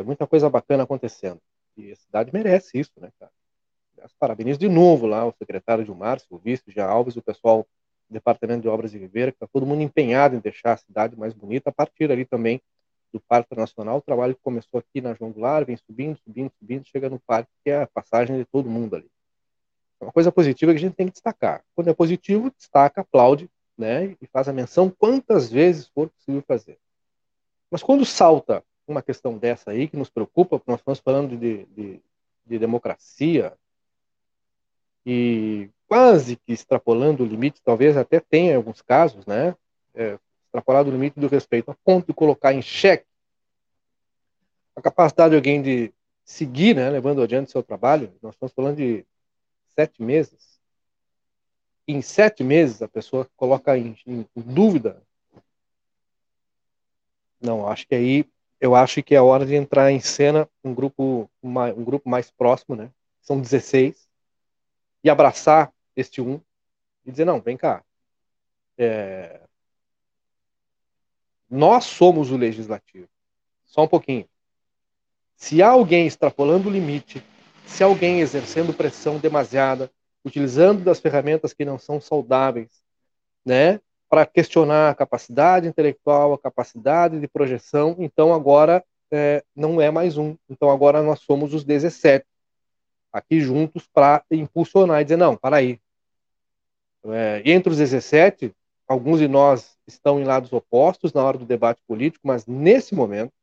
muita coisa bacana acontecendo. E a cidade merece isso, né, cara? Parabenizo de novo lá o secretário Gilmar, o vice, o Jean Alves, o pessoal do Departamento de Obras de Ribeira, que está todo mundo empenhado em deixar a cidade mais bonita, a partir ali também do Parque Nacional, o trabalho que começou aqui na João Goulart, vem subindo, chega no parque, que é a passagem de todo mundo ali. É uma coisa positiva que a gente tem que destacar. Quando é positivo, destaca, aplaude, né, e faz a menção quantas vezes for possível fazer. Mas quando salta uma questão dessa aí, que nos preocupa, porque nós estamos falando de democracia, e quase que extrapolando o limite, talvez até tenha em alguns casos, né, extrapolado o limite do respeito, a ponto de colocar em xeque a capacidade de alguém de seguir, né, levando adiante seu trabalho. Nós estamos falando de 7 meses. E em 7 meses a pessoa coloca em dúvida. Não, eu acho que é hora de entrar em cena um grupo mais próximo, né? São 16. E abraçar este um e dizer, não, vem cá. Nós somos o legislativo. Só um pouquinho. Se há alguém extrapolando o limite, se há alguém exercendo pressão demasiada, utilizando das ferramentas que não são saudáveis, né, para questionar a capacidade intelectual, a capacidade de projeção, então agora não é mais um. Então agora nós somos os 17. Aqui juntos para impulsionar e dizer, não, para aí. Entre os 17, alguns de nós estão em lados opostos na hora do debate político, mas nesse momento,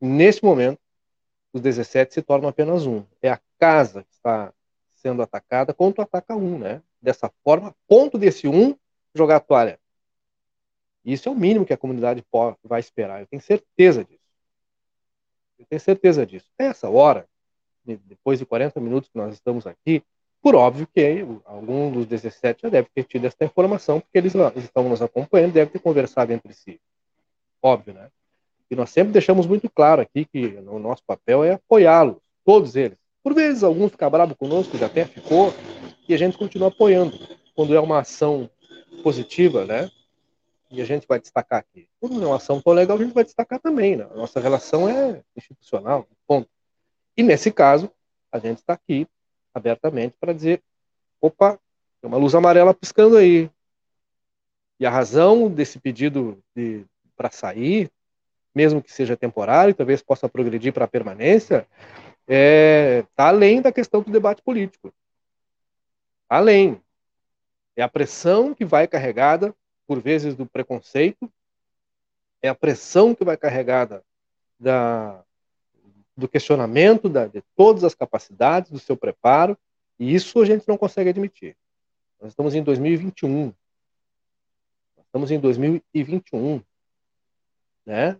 os 17 se tornam apenas um. É a casa que está sendo atacada, quando tu ataca um, né? Dessa forma, ponto desse um, jogar a toalha. Isso é o mínimo que a comunidade vai esperar, eu tenho certeza disso. Eu tenho certeza disso. Essa hora, depois de 40 minutos que nós estamos aqui, por óbvio que algum dos 17 já deve ter tido essa informação, porque eles estão nos acompanhando, deve ter conversado entre si. Óbvio, né? E nós sempre deixamos muito claro aqui que o nosso papel é apoiá-los, todos eles. Por vezes, alguns ficam bravos conosco, já até ficou, e a gente continua apoiando. Quando é uma ação positiva, né? E a gente vai destacar aqui. Quando não é uma ação tão legal, a gente vai destacar também, né? A nossa relação é institucional, ponto. E nesse caso, a gente está aqui abertamente para dizer, opa, tem uma luz amarela piscando aí. E a razão desse pedido para sair, mesmo que seja temporário, talvez possa progredir para a permanência, está além da questão do debate político. Tá além. É a pressão que vai carregada, por vezes, do preconceito, é a pressão que vai carregada do questionamento de todas as capacidades, do seu preparo, e isso a gente não consegue admitir. Nós estamos em 2021. Né?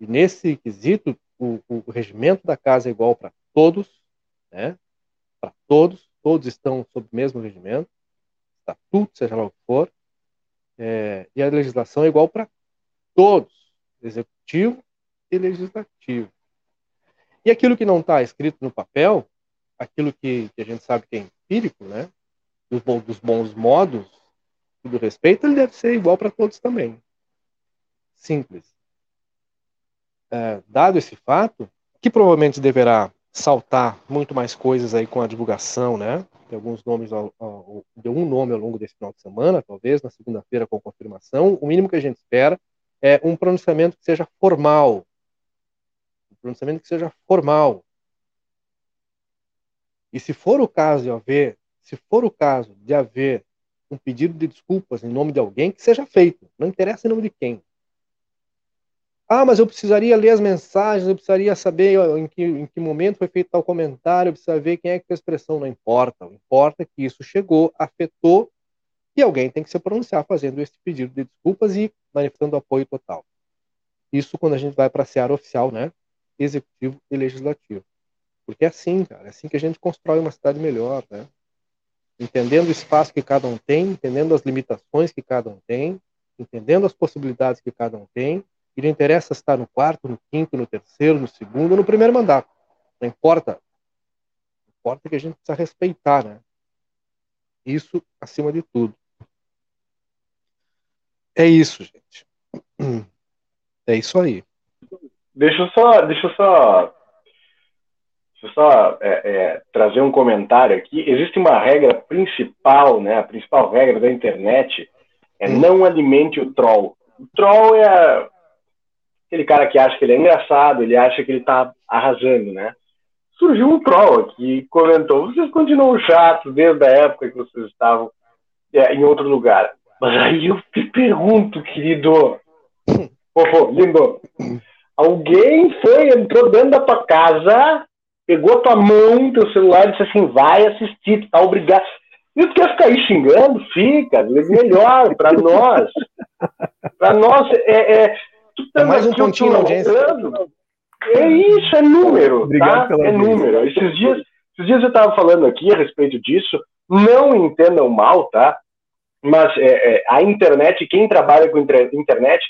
E nesse quesito, o regimento da casa é igual para todos, né? Para todos, todos estão sob o mesmo regimento, estatuto, seja lá o que for, e a legislação é igual para todos, executivo e legislativo. E aquilo que não está escrito no papel, aquilo que a gente sabe que é empírico, né? Dos bons modos e do respeito, ele deve ser igual para todos também. Simples. Dado esse fato, que provavelmente deverá saltar muito mais coisas aí com a divulgação, né? Tem alguns nomes, deu um nome ao longo desse final de semana, talvez, na segunda-feira com confirmação. O mínimo que a gente espera é um pronunciamento que seja formal. E se for o caso de haver um pedido de desculpas em nome de alguém, que seja feito. Não interessa em nome de quem. Ah, mas eu precisaria ler as mensagens, eu precisaria saber em que momento foi feito tal comentário, eu precisaria ver quem é que fez a expressão, não importa. O que importa é que isso chegou, afetou, e alguém tem que se pronunciar fazendo esse pedido de desculpas e manifestando apoio total. Isso quando a gente vai para a seara oficial, né? Executivo e legislativo. Porque é assim, cara, é assim que a gente constrói uma cidade melhor, né? Entendendo o espaço que cada um tem, entendendo as limitações que cada um tem, entendendo as possibilidades que cada um tem, e não interessa se está no quarto, no quinto, no terceiro, no segundo, no primeiro mandato. Não importa. Não importa que a gente precisa respeitar, né? Isso acima de tudo. É isso, gente. É isso aí. Deixa eu só trazer um comentário aqui. Existe uma regra principal, né? A principal regra da internet é não alimente o troll. O troll é aquele cara que acha que ele é engraçado, ele acha que ele tá arrasando, né? Surgiu um troll que comentou, vocês continuam chatos desde a época que vocês estavam em outro lugar. Mas aí eu te pergunto, querido, fofo, lindo, alguém entrou dentro da tua casa, pegou a tua mão, teu celular e disse assim, vai assistir, tu tá obrigado. E tu quer ficar aí xingando? Fica, melhor pra nós. Pra nós é mais um pontinho na audiência. É isso, é número. Obrigado, tá? É audiência. Número. Esses dias eu estava falando aqui a respeito disso. Não entendam mal, tá? Mas a internet, quem trabalha com internet,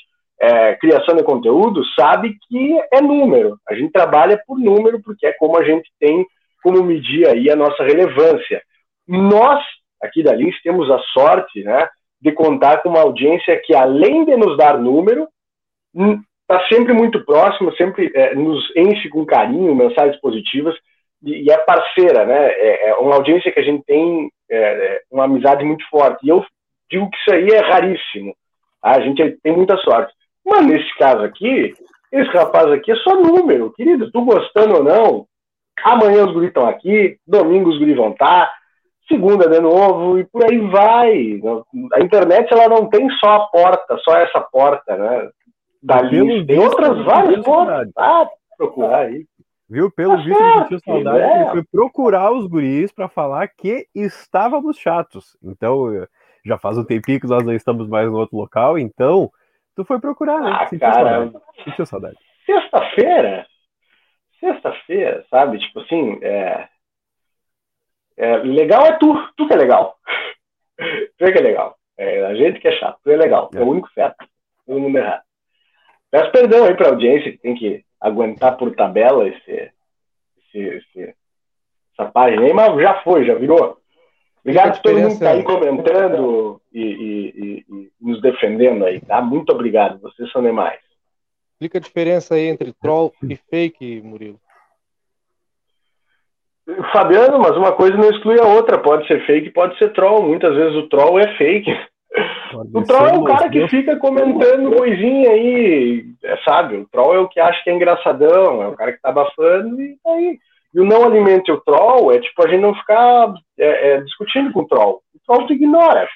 criação de conteúdo, sabe que é número. A gente trabalha por número porque é como a gente tem como medir aí a nossa relevância. Nós, aqui da Lince, temos a sorte, né, de contar com uma audiência que, além de nos dar número, está sempre muito próximo, sempre nos enche com carinho, mensagens positivas, e é parceira, né? É uma audiência que a gente tem uma amizade muito forte. E eu digo que isso aí é raríssimo. A gente tem muita sorte. Mas nesse caso aqui, esse rapaz aqui é só número, querido. Tu gostando ou não, amanhã os guris estão aqui, domingo os guris vão estar, segunda de novo, e por aí vai. A internet ela não tem só a porta, só essa porta, né? Dali, tem outras várias coisas. Ah, procurar aí. Viu? Pelo visto, ele sentiu saudade. Ele foi procurar os guris para falar que estávamos chatos. Então, já faz um tempinho que nós não estamos mais no outro local. Então, tu foi procurar, né? Sentiu saudade. Sexta-feira? sexta-feira, sabe? Tipo assim, legal é tu que é legal. Tu é que é legal. É, a gente que é chato, tu é legal. Tu é o único certo. Todo mundo errado. Peço perdão aí pra audiência que tem que aguentar por tabela essa página aí, mas já foi, já virou. Obrigado a todo mundo que tá aí comentando e nos defendendo aí, tá? Muito obrigado, vocês são demais. Explica a diferença aí entre troll e fake, Murilo. Fabiano, mas uma coisa não exclui a outra. Pode ser fake, pode ser troll. Muitas vezes o troll é fake. O troll é o cara que fica comentando coisinha aí, sabe? O troll é o que acha que é engraçadão, é o cara que tá abafando e tá aí. E o não alimente o troll é tipo a gente não ficar discutindo com o troll. O troll te ignora.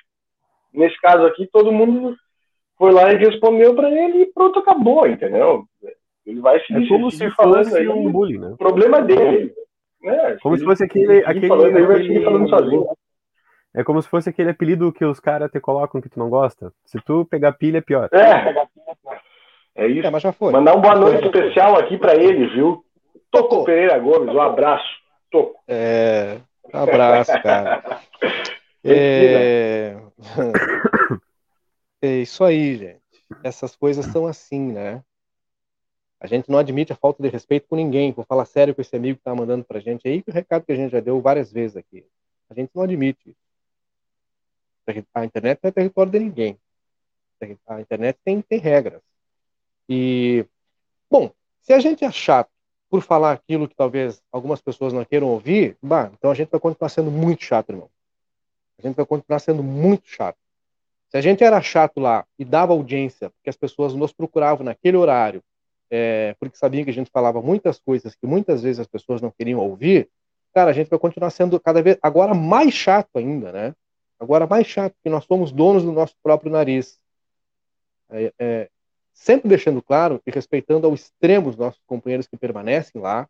Nesse caso aqui, todo mundo foi lá e respondeu pra ele e pronto, acabou, entendeu? Ele vai se falando aí. Um bullying, né? O problema dele. É, como se fosse aquele sozinho. É como se fosse aquele apelido que os caras te colocam que tu não gosta. Se tu pegar pilha, é pior. É isso. Mas já foi. Mandar um boa noite especial aqui pra ele, viu? Toco Pereira Gomes, um abraço. Toco. Um abraço, cara. É isso aí, gente. Essas coisas são assim, né? A gente não admite a falta de respeito com ninguém. Vou falar sério com esse amigo que tá mandando pra gente aí, que o recado que a gente já deu várias vezes aqui. A gente não admite. A internet não é território de ninguém. A internet tem regras. E, bom, se a gente é chato por falar aquilo que talvez algumas pessoas não queiram ouvir, então a gente vai continuar sendo muito chato, irmão. A gente vai continuar sendo muito chato. Se a gente era chato lá e dava audiência, porque as pessoas nos procuravam naquele horário, porque sabiam que a gente falava muitas coisas que muitas vezes as pessoas não queriam ouvir, cara, a gente vai continuar sendo cada vez, agora mais chato ainda, né? Agora mais chato, porque nós somos donos do nosso próprio nariz. Sempre deixando claro e respeitando ao extremo os nossos companheiros que permanecem lá,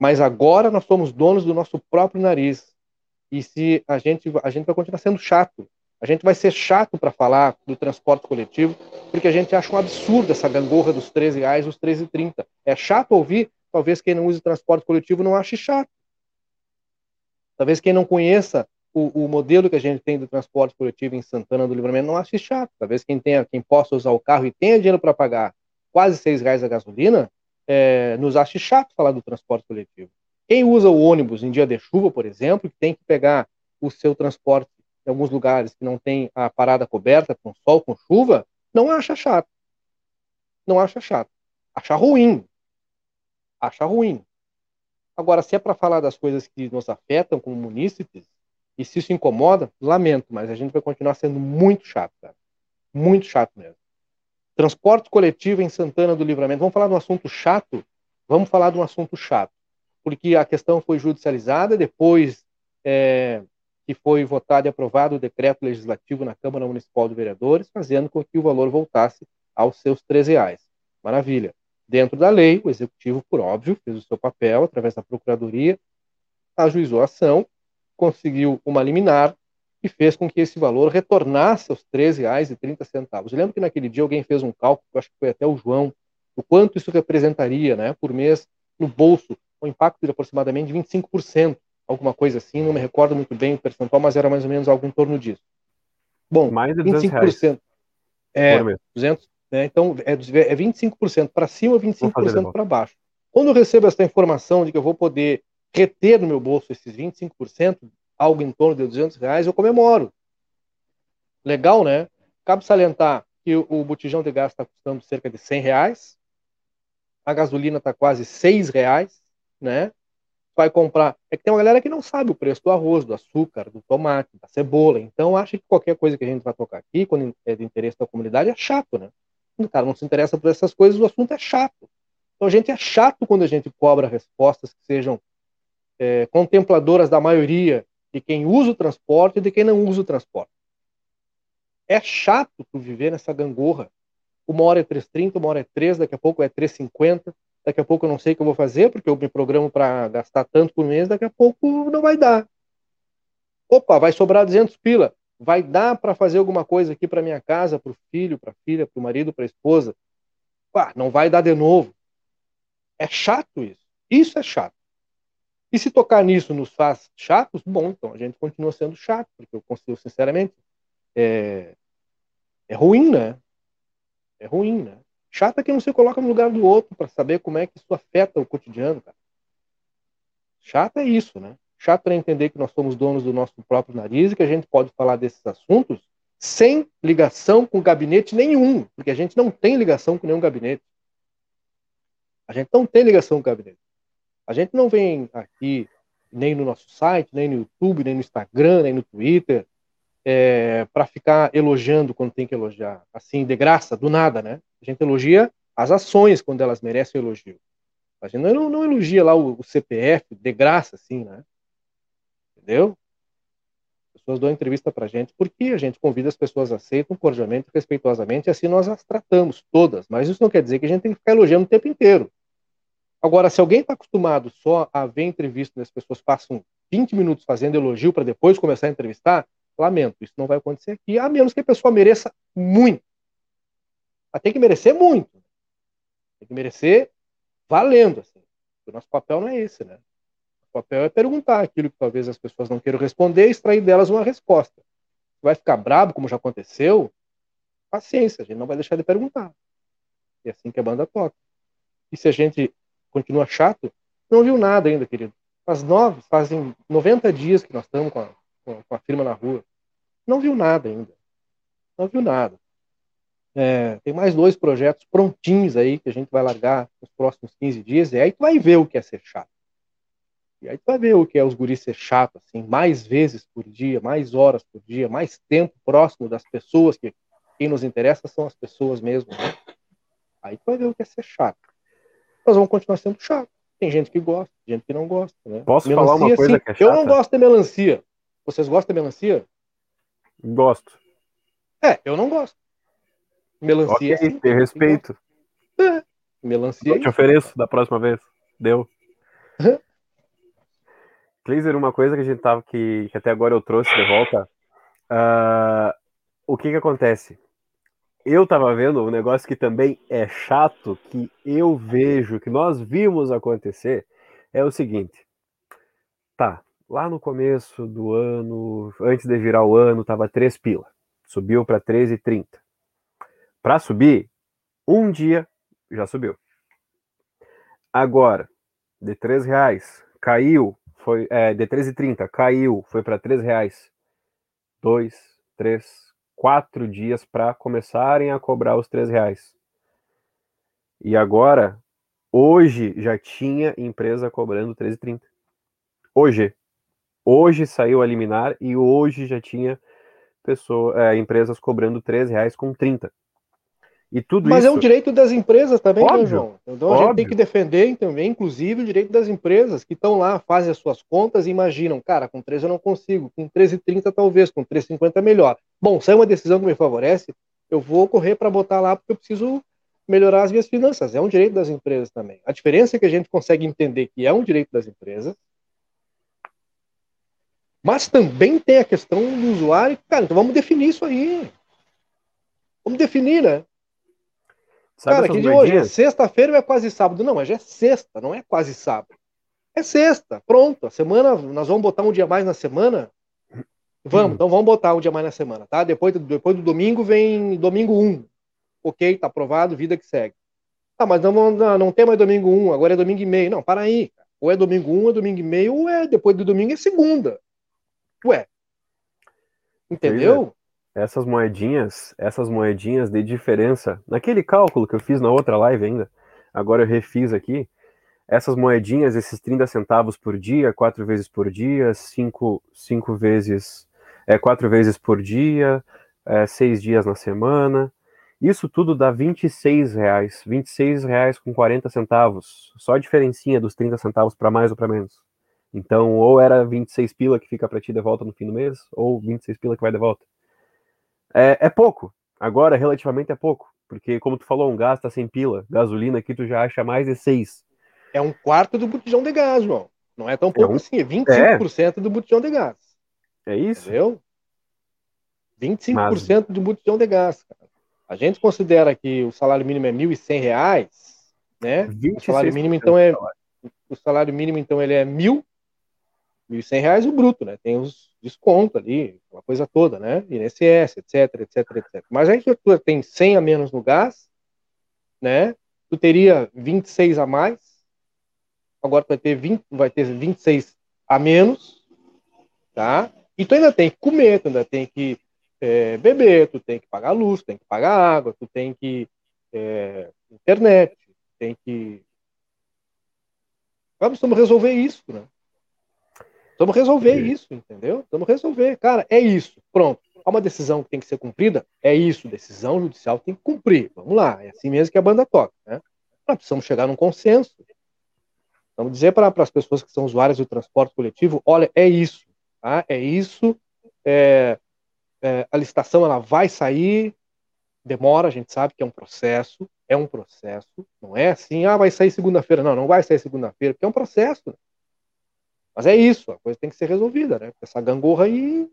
mas agora nós somos donos do nosso próprio nariz. E se a gente vai continuar sendo chato. A gente vai ser chato para falar do transporte coletivo, porque a gente acha um absurdo essa gangorra dos R$13, os R$13,30. É chato ouvir, talvez quem não use o transporte coletivo não ache chato. Talvez quem não conheça o modelo que a gente tem do transporte coletivo em Santana do Livramento não ache chato. Talvez quem possa usar o carro e tenha dinheiro para pagar quase R$6 a gasolina, nos ache chato falar do transporte coletivo. Quem usa o ônibus em dia de chuva, por exemplo, que tem que pegar o seu transporte em alguns lugares que não tem a parada coberta com sol, com chuva, não acha chato. Não acha chato. Acha ruim. Acha ruim. Agora, se é para falar das coisas que nos afetam como munícipes, e se isso incomoda, lamento, mas a gente vai continuar sendo muito chato, cara. Muito chato mesmo. Transporte coletivo em Santana do Livramento. Vamos falar de um assunto chato? Vamos falar de um assunto chato. Porque a questão foi judicializada, depois... que foi votado e aprovado o decreto legislativo na Câmara Municipal de Vereadores, fazendo com que o valor voltasse aos seus R$13. Maravilha. Dentro da lei, o Executivo, por óbvio, fez o seu papel através da Procuradoria, ajuizou a ação, conseguiu uma liminar e fez com que esse valor retornasse aos R$13,30. Eu lembro que naquele dia alguém fez um cálculo, eu acho que foi até o João, o quanto isso representaria, né, por mês no bolso, um impacto de aproximadamente 25%. Alguma coisa assim, não me recordo muito bem o percentual, mas era mais ou menos algo em torno disso. Bom, mais de 25%. Então, 25% para cima ou 25% para baixo. Quando eu recebo essa informação de que eu vou poder reter no meu bolso esses 25%, algo em torno de R$200, eu comemoro. Legal, né? Cabe salientar que o botijão de gás está custando cerca de R$100, a gasolina está quase R$6, né? Vai comprar, que tem uma galera que não sabe o preço do arroz, do açúcar, do tomate, da cebola, então acha que qualquer coisa que a gente vai tocar aqui, quando é de interesse da comunidade, é chato, né? O cara não se interessa por essas coisas, o assunto é chato. Então a gente é chato quando a gente cobra respostas que sejam contempladoras da maioria de quem usa o transporte e de quem não usa o transporte. É chato tu viver nessa gangorra. Uma hora é 3,30, uma hora é 3, daqui a pouco é 3,50, daqui a pouco eu não sei o que eu vou fazer, porque eu me programo para gastar tanto por mês, daqui a pouco não vai dar. Opa, vai sobrar R$200. Vai dar para fazer alguma coisa aqui para minha casa, para o filho, para a filha, para o marido, para a esposa? Não vai dar de novo. É chato isso. Isso é chato. E se tocar nisso nos faz chatos, bom, então a gente continua sendo chato, porque eu considero, sinceramente, é ruim, né? É ruim, né? Chato é quem não se coloca no lugar do outro para saber como é que isso afeta o cotidiano, cara. Chato é isso, né? Chato é entender que nós somos donos do nosso próprio nariz e que a gente pode falar desses assuntos sem ligação com gabinete nenhum, porque a gente não tem ligação com nenhum gabinete. A gente não tem ligação com gabinete. A gente não vem aqui, nem no nosso site, nem no YouTube, nem no Instagram, nem no Twitter, para ficar elogiando quando tem que elogiar. Assim, de graça, do nada, né? A gente elogia as ações quando elas merecem elogio. A gente não elogia lá o CPF, de graça, assim, né? Entendeu? As pessoas dão entrevista pra gente porque a gente convida, as pessoas aceitam cordialmente, respeitosamente, e assim nós as tratamos todas. Mas isso não quer dizer que a gente tem que ficar elogiando o tempo inteiro. Agora, se alguém está acostumado só a ver entrevista, as pessoas passam 20 minutos fazendo elogio para depois começar a entrevistar, lamento, isso não vai acontecer aqui, a menos que a pessoa mereça muito. Ela tem que merecer muito. Tem que merecer valendo, assim. O nosso papel não é esse, né? O papel é perguntar aquilo que talvez as pessoas não queiram responder e extrair delas uma resposta. Se vai ficar brabo, como já aconteceu, paciência, a gente não vai deixar de perguntar. E é assim que a banda toca. E se a gente continua chato, não viu nada ainda, querido. Fazem 90 dias que nós estamos com a firma na rua. Não viu nada ainda. Não viu nada. Tem mais 2 projetos prontinhos aí que a gente vai largar nos próximos 15 dias, e aí tu vai ver o que é ser chato. E aí tu vai ver o que é os guris ser chato, assim, mais vezes por dia, mais horas por dia, mais tempo próximo das pessoas, que quem nos interessa são as pessoas mesmo, né? Aí tu vai ver o que é ser chato. Nós vamos continuar sendo chato. Tem gente que gosta, tem gente que não gosta, né? Posso melancia, falar uma coisa sim, que é chata? Eu não gosto de melancia. Vocês gostam de melancia? Gosto. Eu não gosto. Melancia. Okay, sim, tem respeito. Melancia. Eu te ofereço da próxima vez. Deu. Cleiser, uma coisa que a gente tava que até agora eu trouxe de volta. O que acontece? Eu tava vendo um negócio que também é chato, que eu vejo, que nós vimos acontecer, é o seguinte. Tá, lá no começo do ano, antes de virar o ano, tava 3 pila. Subiu para 13,30. Para subir, um dia já subiu. Agora, de R$3, caiu, foi de 13,30, caiu, foi para R$3. 2, 3, 4 dias para começarem a cobrar os R$3. E agora, hoje já tinha empresa cobrando 13,30. Hoje saiu a liminar e hoje já tinha empresas cobrando R$3,30. E tudo mas isso... é um direito das empresas também, óbvio, né, João? Então óbvio. A gente tem que defender também, inclusive, o direito das empresas que estão lá, fazem as suas contas e imaginam, cara, com 13 eu não consigo, com 13,30 talvez, com 3,50 é melhor. Bom, se é uma decisão que me favorece, eu vou correr para botar lá porque eu preciso melhorar as minhas finanças. É um direito das empresas também. A diferença é que a gente consegue entender que é um direito das empresas, mas também tem a questão do usuário. Cara, então vamos definir isso aí. Vamos definir, né? Sabe, cara, que de hoje é sexta-feira ou é quase sábado? Não, mas já é sexta, não é quase sábado. É sexta, pronto. A semana, nós vamos botar um dia mais na semana? Vamos, então vamos botar um dia mais na semana, tá? Depois do domingo vem domingo 1. Ok, tá aprovado, vida que segue. Tá, mas não tem mais domingo 1, agora é domingo e meio. Não, para aí. Cara. Ou é domingo 1, ou é domingo e meio, ou é depois do domingo é segunda. Ué. Entendeu? Eita. Essas moedinhas de diferença, naquele cálculo que eu fiz na outra live ainda, agora eu refiz aqui, essas moedinhas, esses 30 centavos por dia, 4 vezes por dia, 5 vezes, 4 vezes por dia, 6 dias na semana, isso tudo dá R$26, R$26,40, só a diferencinha dos 30 centavos para mais ou para menos. Então, ou era 26 pila que fica para ti de volta no fim do mês, ou 26 pila que vai de volta. É pouco, agora relativamente é pouco, porque como tu falou, um gás tá 100 pila, gasolina aqui tu já acha mais de 6. É um quarto do botijão de gás, João. Não é tão pouco assim, é 25% do botijão de gás. É isso? Entendeu? 25% do botijão de gás, cara. A gente considera que o salário mínimo é R$1.100, né? O salário mínimo, então, é ele é R$1.100, o bruto, né? Tem os descontos ali, uma coisa toda, né? INSS, etc. Mas aí tu tem 100 a menos no gás, né? Tu teria 26 a mais. Agora tu vai ter 26 a menos, tá? E tu ainda tem que comer, tu ainda tem que beber, tu tem que pagar luz, tu tem que pagar água, tu tem que internet, tu tem que... Nós precisamos resolver isso, né? Precisamos resolver isso, entendeu? Precisamos resolver. Cara, é isso. Pronto. Há uma decisão que tem que ser cumprida? É isso. Decisão judicial tem que cumprir. Vamos lá. É assim mesmo que a banda toca, né? Nós precisamos chegar num consenso. Vamos dizer para as pessoas que são usuárias do transporte coletivo, olha, é isso, tá? É isso, a licitação ela vai sair, demora, a gente sabe que é um processo, não é assim, ah, vai sair segunda-feira, não vai sair segunda-feira, porque é um processo, né? Mas é isso, a coisa tem que ser resolvida, né? Essa gangorra aí...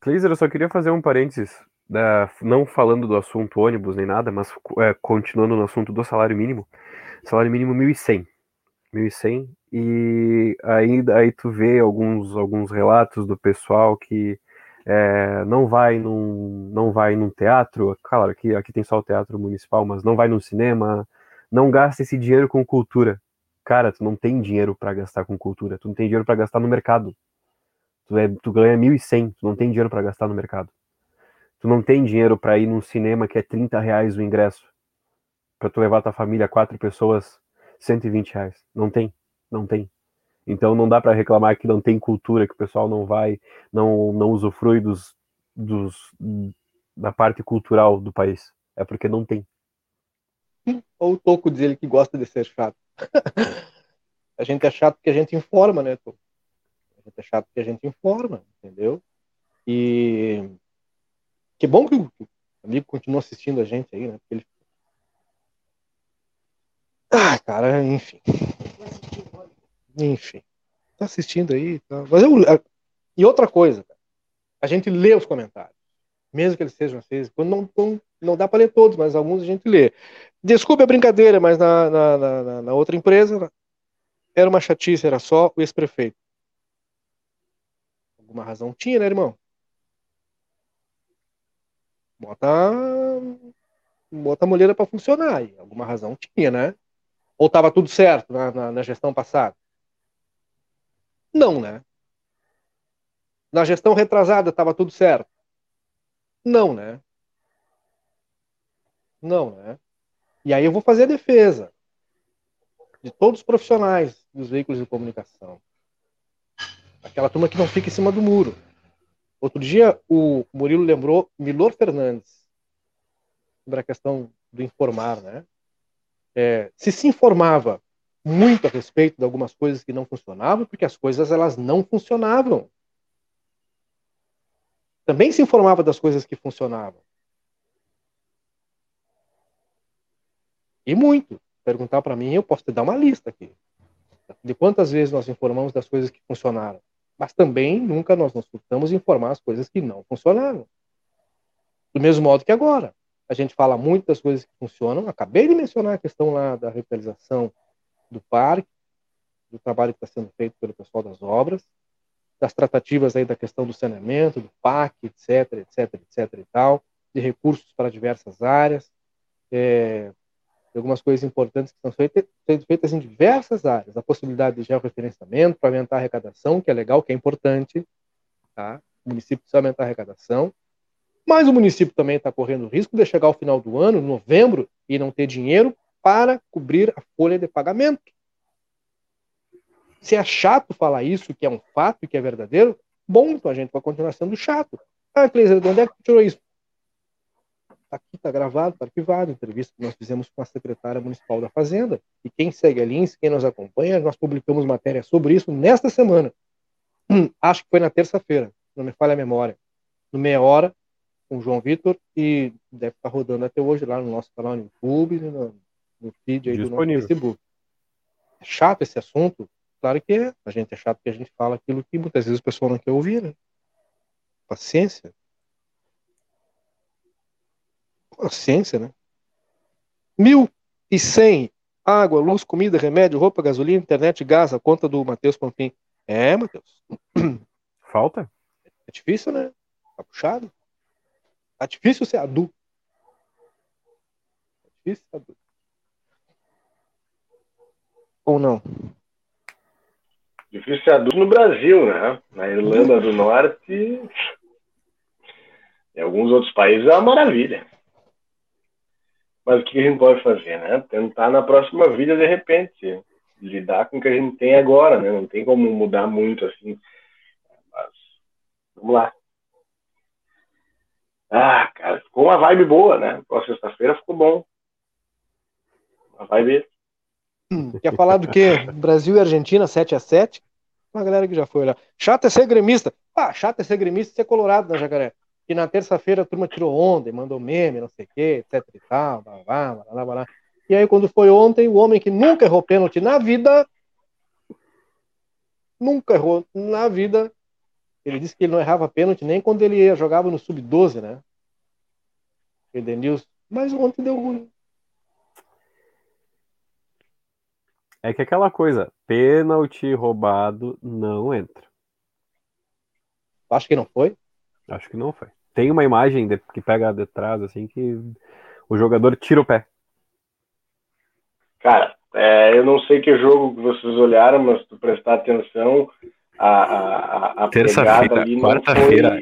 Cleiser, eu só queria fazer um parênteses, não falando do assunto ônibus nem nada, mas continuando no assunto do salário mínimo R$1.100, e aí tu vê alguns relatos do pessoal que não vai num teatro, claro, aqui tem só o teatro municipal, mas não vai num cinema, não gasta esse dinheiro com cultura. Cara, tu não tem dinheiro pra gastar com cultura, tu não tem dinheiro pra gastar no mercado, tu ganha R$1.100, tu não tem dinheiro pra gastar no mercado. Tu não tem dinheiro para ir num cinema que é R$30 o ingresso. Para tu levar tua família, 4 pessoas, R$120. Não tem. Então não dá para reclamar que não tem cultura, que o pessoal não vai, não usufrui da parte cultural do país. É porque não tem. Ou o Toco diz ele que gosta de ser chato. A gente é chato porque a gente informa, né, Toco? A gente é chato porque a gente informa, entendeu? E... que bom que o amigo continua assistindo a gente aí, né? Porque ele... Ah, cara, enfim. Tá assistindo aí. Tá... Mas E outra coisa, cara. A gente lê os comentários. Mesmo que eles sejam vocês. Quando não dá pra ler todos, mas alguns a gente lê. Desculpe a brincadeira, mas na outra empresa era uma chatice, era só o ex-prefeito. Alguma razão tinha, né, irmão? Bota a mulher para funcionar. E alguma razão tinha, né? Ou estava tudo certo na gestão passada? Não, né? Na gestão retrasada estava tudo certo? Não, né? E aí eu vou fazer a defesa de todos os profissionais dos veículos de comunicação. Aquela turma que não fica em cima do muro. Outro dia, o Murilo lembrou Milor Fernandes sobre a questão do informar, né? Se informava muito a respeito de algumas coisas que não funcionavam, porque as coisas elas não funcionavam. Também se informava das coisas que funcionavam. E muito. Perguntar para mim, eu posso te dar uma lista aqui. De quantas vezes nós informamos das coisas que funcionaram. Mas também nunca nós nos furtamos em informar as coisas que não funcionaram. Do mesmo modo que agora. A gente fala muito das coisas que funcionam. Acabei de mencionar a questão lá da revitalização do parque, do trabalho que está sendo feito pelo pessoal das obras, das tratativas aí da questão do saneamento, do PAC, etc e tal, de recursos para diversas áreas, algumas coisas importantes que estão sendo feitas em diversas áreas. A possibilidade de georreferenciamento para aumentar a arrecadação, que é legal, que é importante. Tá? O município precisa aumentar a arrecadação. Mas o município também está correndo o risco de chegar ao final do ano, novembro, e não ter dinheiro para cobrir a folha de pagamento. Se é chato falar isso, que é um fato e que é verdadeiro, bom, então a gente vai continuar sendo chato. Ah, Cleiser, de onde é que tirou isso? Aqui está gravado, está arquivado, entrevista que nós fizemos com a secretária municipal da Fazenda. E quem segue a Lins, quem nos acompanha, nós publicamos matéria sobre isso nesta semana. Acho que foi na terça-feira, não me falha a memória. No Meia Hora, com o João Vitor, e deve estar rodando até hoje lá no nosso canal no YouTube, no feed aí do nosso Facebook. É chato esse assunto? Claro que é. A gente é chato porque a gente fala aquilo que muitas vezes o pessoal não quer ouvir, né? Paciência. A ciência, né? 1.100, água, luz, comida, remédio, roupa, gasolina, internet, gás, a conta do Matheus Pampim. É, Matheus. Falta? É difícil, né? Tá puxado. Tá difícil ser adulto. Tá difícil ser adulto. Ou não? Difícil ser adulto no Brasil, né? Na Irlanda do Norte... Em alguns outros países é uma maravilha. Mas o que a gente pode fazer, né? Tentar na próxima vida, de repente, lidar com o que a gente tem agora, né? Não tem como mudar muito, assim. Mas, vamos lá. Ah, cara, ficou uma vibe boa, né? Próxima sexta-feira ficou bom. Uma vibe... Quer falar do quê? Brasil e Argentina, 7-7? Uma galera que já foi olhar. Chato é ser gremista. Ah, chato é ser gremista e ser colorado, né, Jacaré? E na terça-feira a turma tirou onda e mandou meme, não sei o quê, etc e tal, blá, blá, blá, blá. E aí quando foi ontem, o homem que nunca errou pênalti na vida, ele disse que ele não errava pênalti nem quando ele jogava no Sub-12, né? Edenilson. Mas ontem deu ruim. É que aquela coisa, pênalti roubado não entra. Acho que não foi. Acho que não foi. Tem uma imagem que pega de trás, assim, que o jogador tira o pé. Cara, eu não sei que jogo que vocês olharam, mas se tu prestar atenção, a pegada ali não foi... Quarta-feira,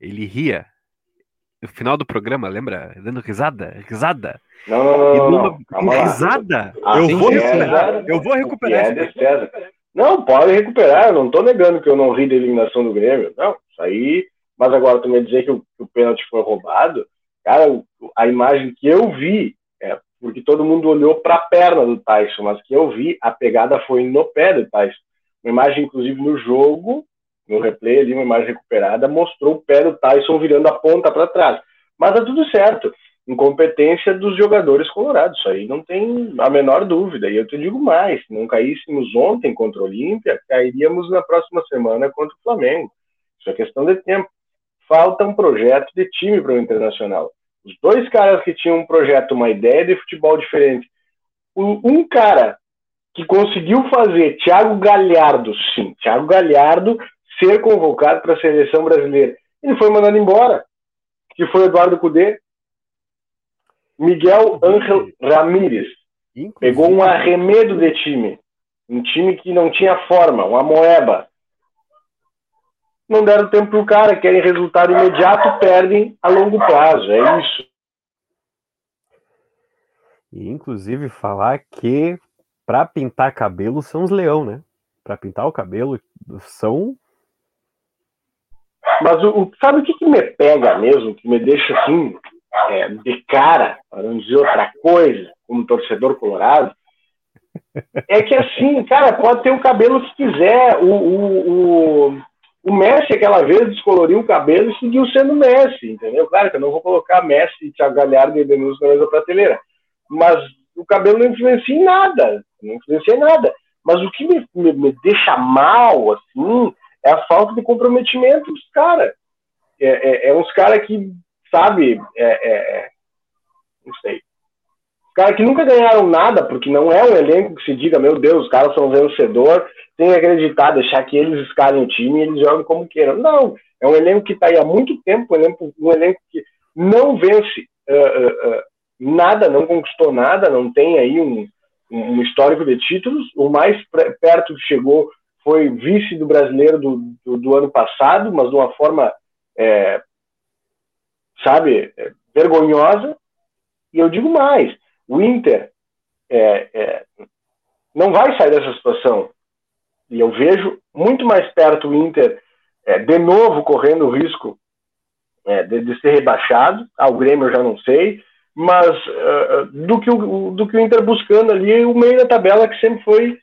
ele ria. No final do programa, lembra? Dando risada. Não. Risada? Eu vou recuperar. Não, pode recuperar, eu não tô negando que eu não ri da eliminação do Grêmio, não, isso aí, mas agora também dizer que o pênalti foi roubado, cara, a imagem que eu vi, porque todo mundo olhou pra perna do Tyson, mas que eu vi, a pegada foi no pé do Tyson, uma imagem inclusive no jogo, no replay ali, uma imagem recuperada, mostrou o pé do Tyson virando a ponta pra trás, mas tá tudo certo, incompetência dos jogadores colorados, isso aí não tem a menor dúvida, e eu te digo mais, se não caíssemos ontem contra o Olímpia, cairíamos na próxima semana contra o Flamengo, isso é questão de tempo, falta um projeto de time para o Internacional, os dois caras que tinham um projeto, uma ideia de futebol diferente, um cara que conseguiu fazer Thiago Galhardo ser convocado para a seleção brasileira, ele foi mandado embora, que foi Eduardo Cudê, Miguel Ángel Ramírez. Inclusive, pegou um arremedo de time. Um time que não tinha forma, uma moeba. Não deram tempo pro cara, querem resultado imediato, perdem a longo prazo. É isso. E inclusive falar que para pintar cabelo são os leão, né? Para pintar o cabelo são... Mas sabe o que me pega mesmo? Que me deixa assim... de cara, para não dizer outra coisa, como torcedor colorado, é que assim, cara, pode ter o cabelo que quiser. O Messi, aquela vez, descoloriu o cabelo e seguiu sendo Messi, entendeu? Claro que eu não vou colocar Messi, Thiago Galhardo e Edenilson na mesma prateleira, mas o cabelo não influencia em nada. Mas o que me deixa mal, assim, é a falta de comprometimento dos caras. É uns caras que sabe, não sei. Os caras que nunca ganharam nada, porque não é um elenco que se diga, meu Deus, os caras são vencedor, tem que acreditar, deixar que eles escalem o time e eles jogam como queiram. Não, é um elenco que está aí há muito tempo, um elenco que não vence nada, não conquistou nada, não tem aí um histórico de títulos, o mais perto que chegou foi vice do brasileiro do ano passado, mas de uma forma... vergonhosa, e eu digo mais, o Inter não vai sair dessa situação, e eu vejo muito mais perto o Inter de novo correndo o risco de ser rebaixado, o Grêmio eu já não sei, mas do que o Inter buscando ali o meio da tabela, que sempre foi,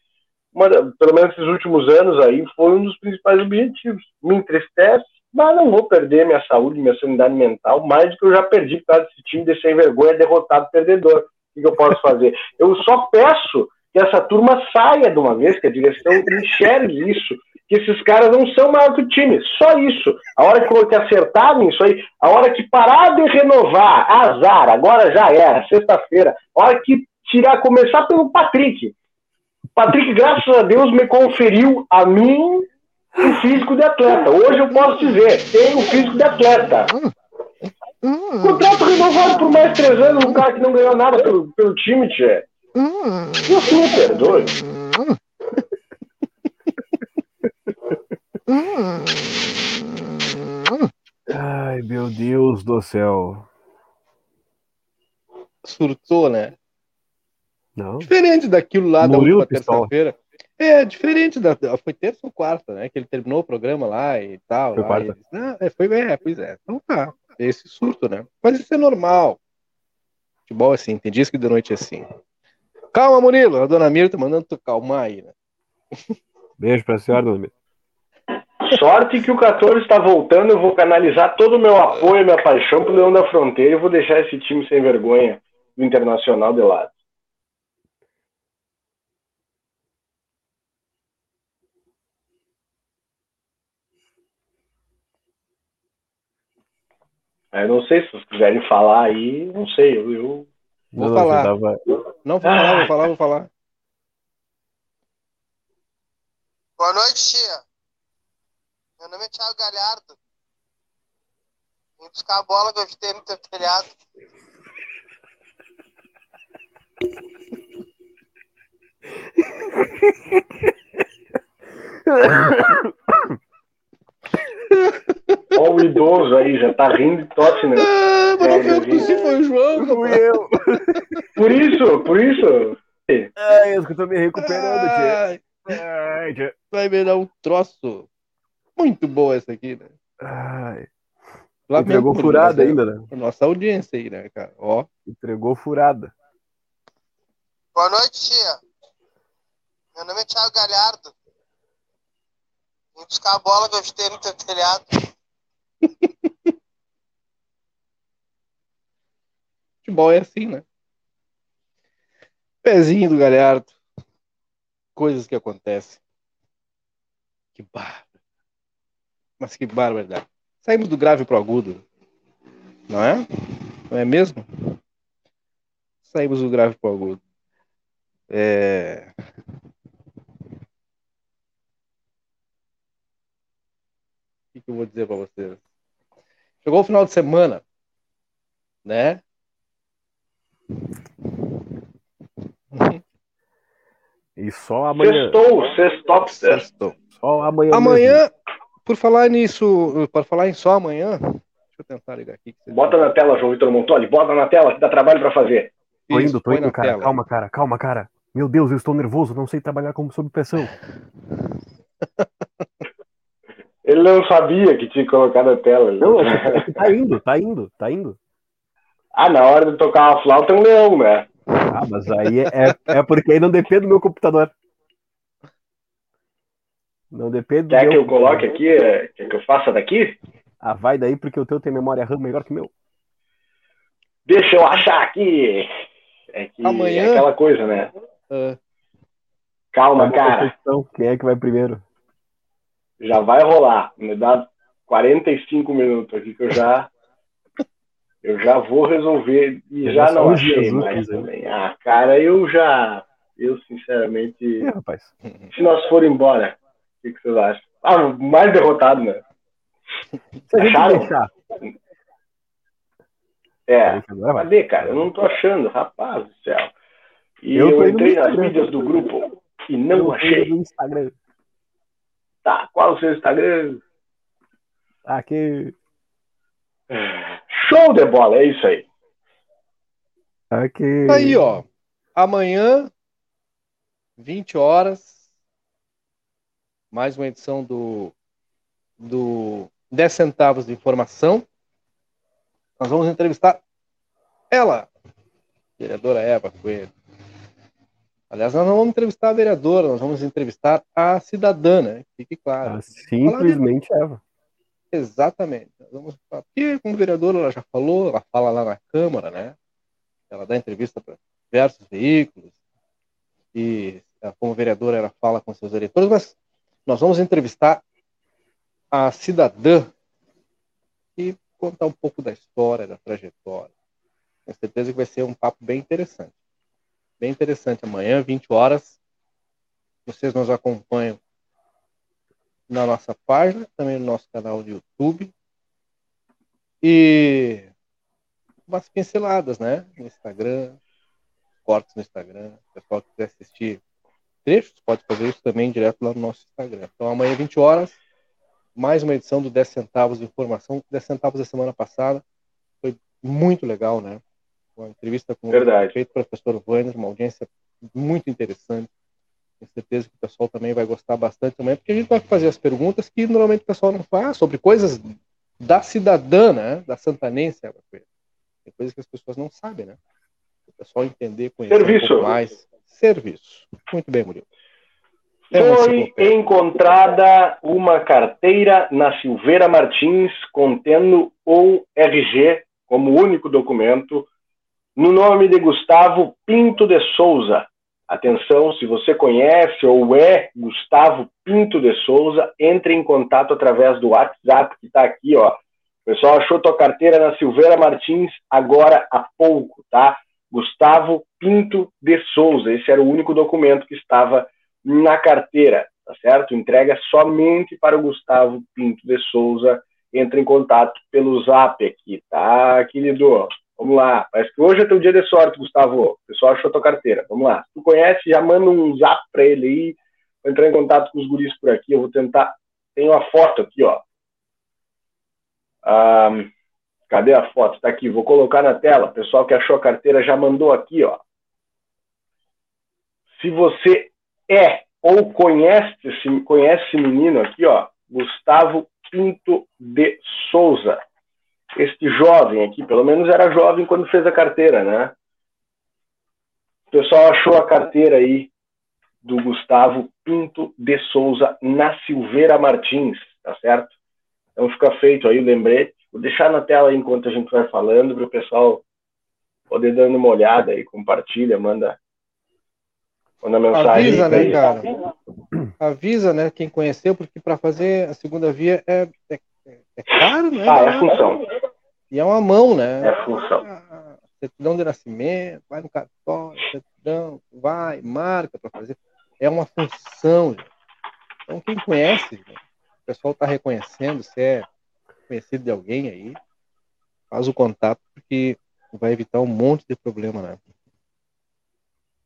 pelo menos nos últimos anos aí, foi um dos principais objetivos. Me entristece, mas não vou perder minha saúde, minha sanidade mental, mais do que eu já perdi por causa desse time de sem vergonha, derrotado, perdedor. O que eu posso fazer? Eu só peço que essa turma saia de uma vez, que a direção enxergue isso, que esses caras não são mais do time, só isso. A hora que acertarem isso aí, a hora que parar de renovar, azar, agora já era, sexta-feira, a hora que tirar, começar pelo Patrick. Patrick, graças a Deus, me conferiu a mim o físico de atleta. Hoje eu posso dizer, tenho o físico de atleta. Contrato renovado por mais 3 anos, um cara que não ganhou nada pelo time, tchê. Você me perdoe. Ai, meu Deus do céu. Surtou, né? Não. Diferente daquilo lá da terça-feira. É, diferente da... Foi terça ou quarta, né? Que ele terminou o programa lá e tal. Foi lá, quarta. Disse, não, pois é. Então tá. Esse surto, né? Mas isso é normal. Futebol é assim. Tem dias que de noite é assim. Calma, Murilo. A dona Mirta mandando tu calmar aí, né? Beijo pra senhora, dona Mirta. Sorte que o 14 está voltando. Eu vou canalizar todo o meu apoio, minha paixão pro Leão da Fronteira. Eu vou deixar esse time sem vergonha do Internacional de lado. Eu não sei se vocês quiserem falar aí, não sei, eu... Vou falar. Não, vou falar. Boa noite, tia. Meu nome é Thiago Galhardo. Vim buscar a bola que eu chutei no teu telhado. Olha o idoso aí, já tá rindo de tosse, né? Ah, mas se foi o João, fui eu. Por isso. Ai, eu tô me recuperando, tia. Ai, tia. Vai me dar um troço. Muito boa essa aqui, né? Ai. Entregou furada ainda, né? Nossa audiência aí, né, cara? Ó. Entregou furada. Boa noite, tia. Meu nome é Thiago Galhardo. Vou buscar a bola que eu chutei no teu telhado. Futebol é assim, né? Pezinho do Galhardo. Coisas que acontecem. Que barba. Mas que barbaridade. Saímos do grave pro agudo. Não é? Não é mesmo? Saímos do grave pro agudo. O que eu vou dizer pra vocês? Chegou o final de semana, né? E só amanhã. Sextou. Só amanhã. Amanhã, por falar nisso, para falar em só amanhã, deixa eu tentar ligar aqui. Bota na tela, João Vitor Montoli, bota na tela, que dá trabalho pra fazer. Tô indo, cara. Tela. Calma, cara. Meu Deus, eu estou nervoso, não sei trabalhar sob pressão. Ele não sabia que tinha colocado a tela. Não, tá indo. Ah, na hora de tocar a flauta é um leão, né? Ah, mas aí é porque aí não depende do meu computador. Não depende do meu. Quer que eu coloque aqui? Quer que eu faça daqui? Ah, vai daí porque o teu tem memória RAM melhor que o meu. Deixa eu achar aqui. É que amanhã... é aquela coisa, né? Calma, cara. Quem é que vai primeiro? Já vai rolar. Me dá 45 minutos aqui que eu já vou resolver. E eu já não achei Jesus, mais também. Ah, cara, eu sinceramente... É, rapaz. Se nós for embora, o que vocês acham? Ah, mais derrotado, né? Acharam? É. Cadê, cara? Eu não tô achando, rapaz do céu. E eu entrei nas mídias do grupo e não achei. No Instagram. Tá, qual o seu Instagram? Aqui. Show de bola, é isso aí. Aqui. Aí, ó. Amanhã, 20 horas, mais uma edição do 10 centavos de informação. Nós vamos entrevistar ela, vereadora Eva Coelho. Aliás, nós não vamos entrevistar a vereadora, nós vamos entrevistar a cidadã, né? Fique claro. Ah, simplesmente Eva. Exatamente. Nós vamos falar. Porque, como vereadora, ela já falou, ela fala lá na Câmara, né? Ela dá entrevista para diversos veículos. e como vereadora ela fala com seus eleitores, mas nós vamos entrevistar a cidadã e contar um pouco da história, da trajetória. Tenho certeza que vai ser um papo bem interessante. Bem interessante. Amanhã, 20 horas, vocês nos acompanham na nossa página, também no nosso canal de YouTube. E umas pinceladas, né? No Instagram, cortes no Instagram. O pessoal que quiser assistir trechos, pode fazer isso também direto lá no nosso Instagram. Então, amanhã, 20 horas, mais uma edição do 10 Centavos de Informação. 10 Centavos da semana passada foi muito legal, né? Uma entrevista com o prefeito, professor Wander, uma audiência muito interessante. Tenho certeza que o pessoal também vai gostar bastante também, porque a gente vai fazer as perguntas que normalmente o pessoal não faz, sobre coisas da cidadã, né? Da santanense. Tem coisas que as pessoas não sabem, né? O pessoal entender, conhecer serviço. Um pouco mais. Serviço. Muito bem, Murilo. Foi encontrada uma carteira na Silveira Martins contendo o RG como único documento no nome de Gustavo Pinto de Souza. Atenção, se você conhece ou é Gustavo Pinto de Souza, entre em contato através do WhatsApp que está aqui, ó. O pessoal achou tua carteira na Silveira Martins agora há pouco, tá? Gustavo Pinto de Souza, esse era o único documento que estava na carteira, tá certo? Entrega somente para o Gustavo Pinto de Souza, entra em contato pelo Zap aqui, tá, querido? Vamos lá, parece que hoje é teu dia de sorte, Gustavo. O pessoal achou tua carteira, vamos lá. Se tu conhece, já manda um zap pra ele aí, vou entrar em contato com os guris por aqui, eu vou tentar, tem uma foto aqui, ó. Cadê a foto? Tá aqui, vou colocar na tela, o pessoal que achou a carteira já mandou aqui, ó. Se você é ou conhece esse menino aqui, ó, Gustavo Pinto de Souza. Este jovem aqui, pelo menos era jovem quando fez a carteira, né? O pessoal achou a carteira aí do Gustavo Pinto de Souza na Silveira Martins, tá certo? Então fica feito aí o lembrete. Vou deixar na tela aí enquanto a gente vai falando, para o pessoal poder dando uma olhada aí, compartilha, manda mensagem. Avisa, né, aí, cara? Avisa, né, quem conheceu, porque para fazer a segunda via é caro, né? Ah, é a função. E é uma mão, né? É a função. Certidão de nascimento, vai no cartório, certidão, vai, marca para fazer. É uma função. Gente. Então, quem conhece, né? O pessoal está reconhecendo, se é conhecido de alguém aí, faz o contato, porque vai evitar um monte de problema, né?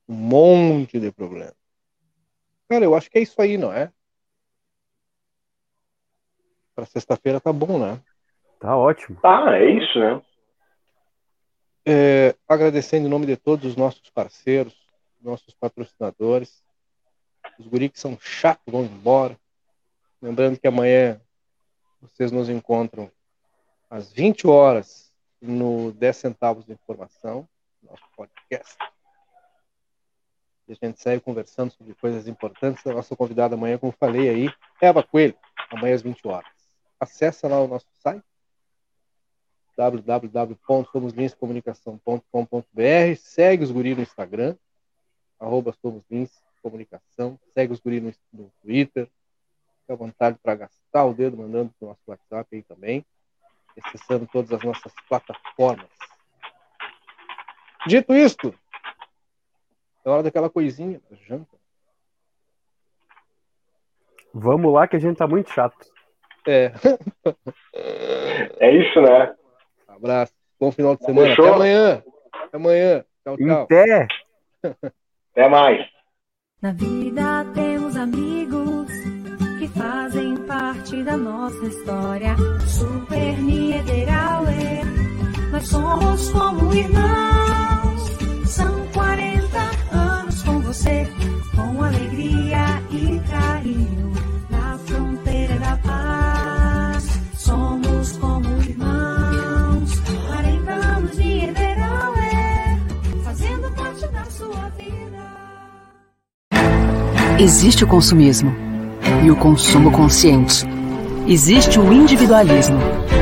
Um monte de problema. Cara, eu acho que é isso aí, não é? Para sexta-feira tá bom, né? Tá ótimo. Tá, é isso, né? Agradecendo em nome de todos os nossos parceiros, nossos patrocinadores, os guris que são chatos, vão embora. Lembrando que amanhã vocês nos encontram às 20 horas no 10 Centavos de Informação, nosso podcast. E a gente segue conversando sobre coisas importantes. A nossa convidada amanhã, como falei aí, Eva Coelho, amanhã às 20 horas. Acesse lá o nosso site, www.somoslinscomunicação.com.br. Segue os guris no Instagram, @somoslinscomunicação. Segue os guris no Twitter. Fica à vontade para gastar o dedo, mandando para o nosso WhatsApp aí também. Acessando todas as nossas plataformas. Dito isto, é hora daquela coisinha, janta. Vamos lá que a gente tá muito chato. É isso, né? Abraço. Bom final de semana. Fechou? Até amanhã. Até amanhã. Tchau, tchau. Até. Até mais. Na vida temos amigos que fazem parte da nossa história. Super Niederauer, nós somos como irmãos. São 40 anos com você, com alegria e carinho, na fronteira da paz. Somos como irmãos, 40 anos de Niederauer, fazendo parte da sua vida. Existe o consumismo e o consumo consciente. Existe o individualismo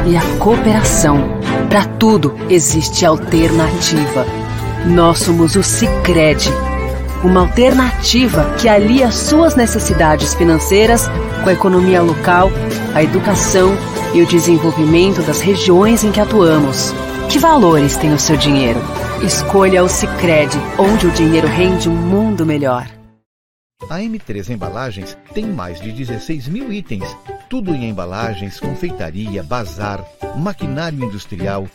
e a cooperação. Para tudo existe alternativa. Nós somos o Sicredi. uma alternativa que alia suas necessidades financeiras com a economia local, a educação e o desenvolvimento das regiões em que atuamos. Que valores tem o seu dinheiro? Escolha o Sicredi, onde o dinheiro rende um mundo melhor. A M3 Embalagens tem mais de 16 mil itens, tudo em embalagens, confeitaria, bazar, maquinário industrial,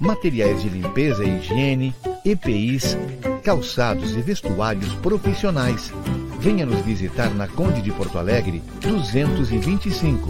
materiais de limpeza e higiene, EPIs, calçados e vestuários profissionais. Venha nos visitar na Conde de Porto Alegre, 225.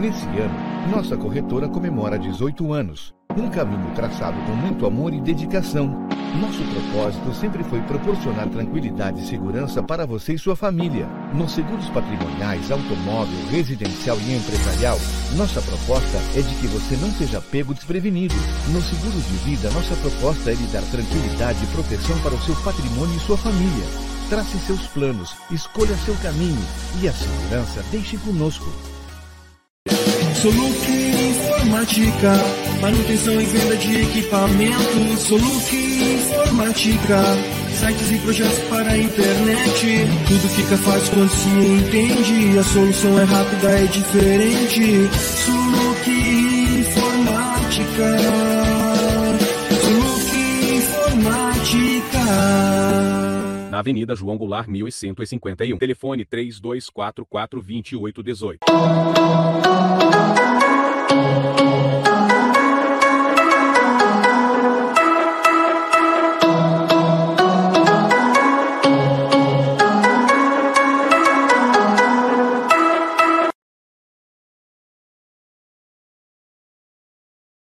Nesse ano, nossa corretora comemora 18 anos. Um caminho traçado com muito amor e dedicação. Nosso propósito sempre foi proporcionar tranquilidade e segurança para você e sua família. Nos seguros patrimoniais, automóvel, residencial e empresarial, nossa proposta é de que você não seja pego desprevenido. No seguro de vida, nossa proposta é lhe dar tranquilidade e proteção para o seu patrimônio e sua família. Trace seus planos, escolha seu caminho e a segurança deixe conosco. Soluc Informática, manutenção e venda de equipamentos. Soluc Informática, sites e projetos para a internet. Tudo fica fácil quando se entende. A solução é rápida, é diferente. Soluc Informática, Soluc Informática. Na Avenida João Goulart, 1151. Telefone 3244-2818.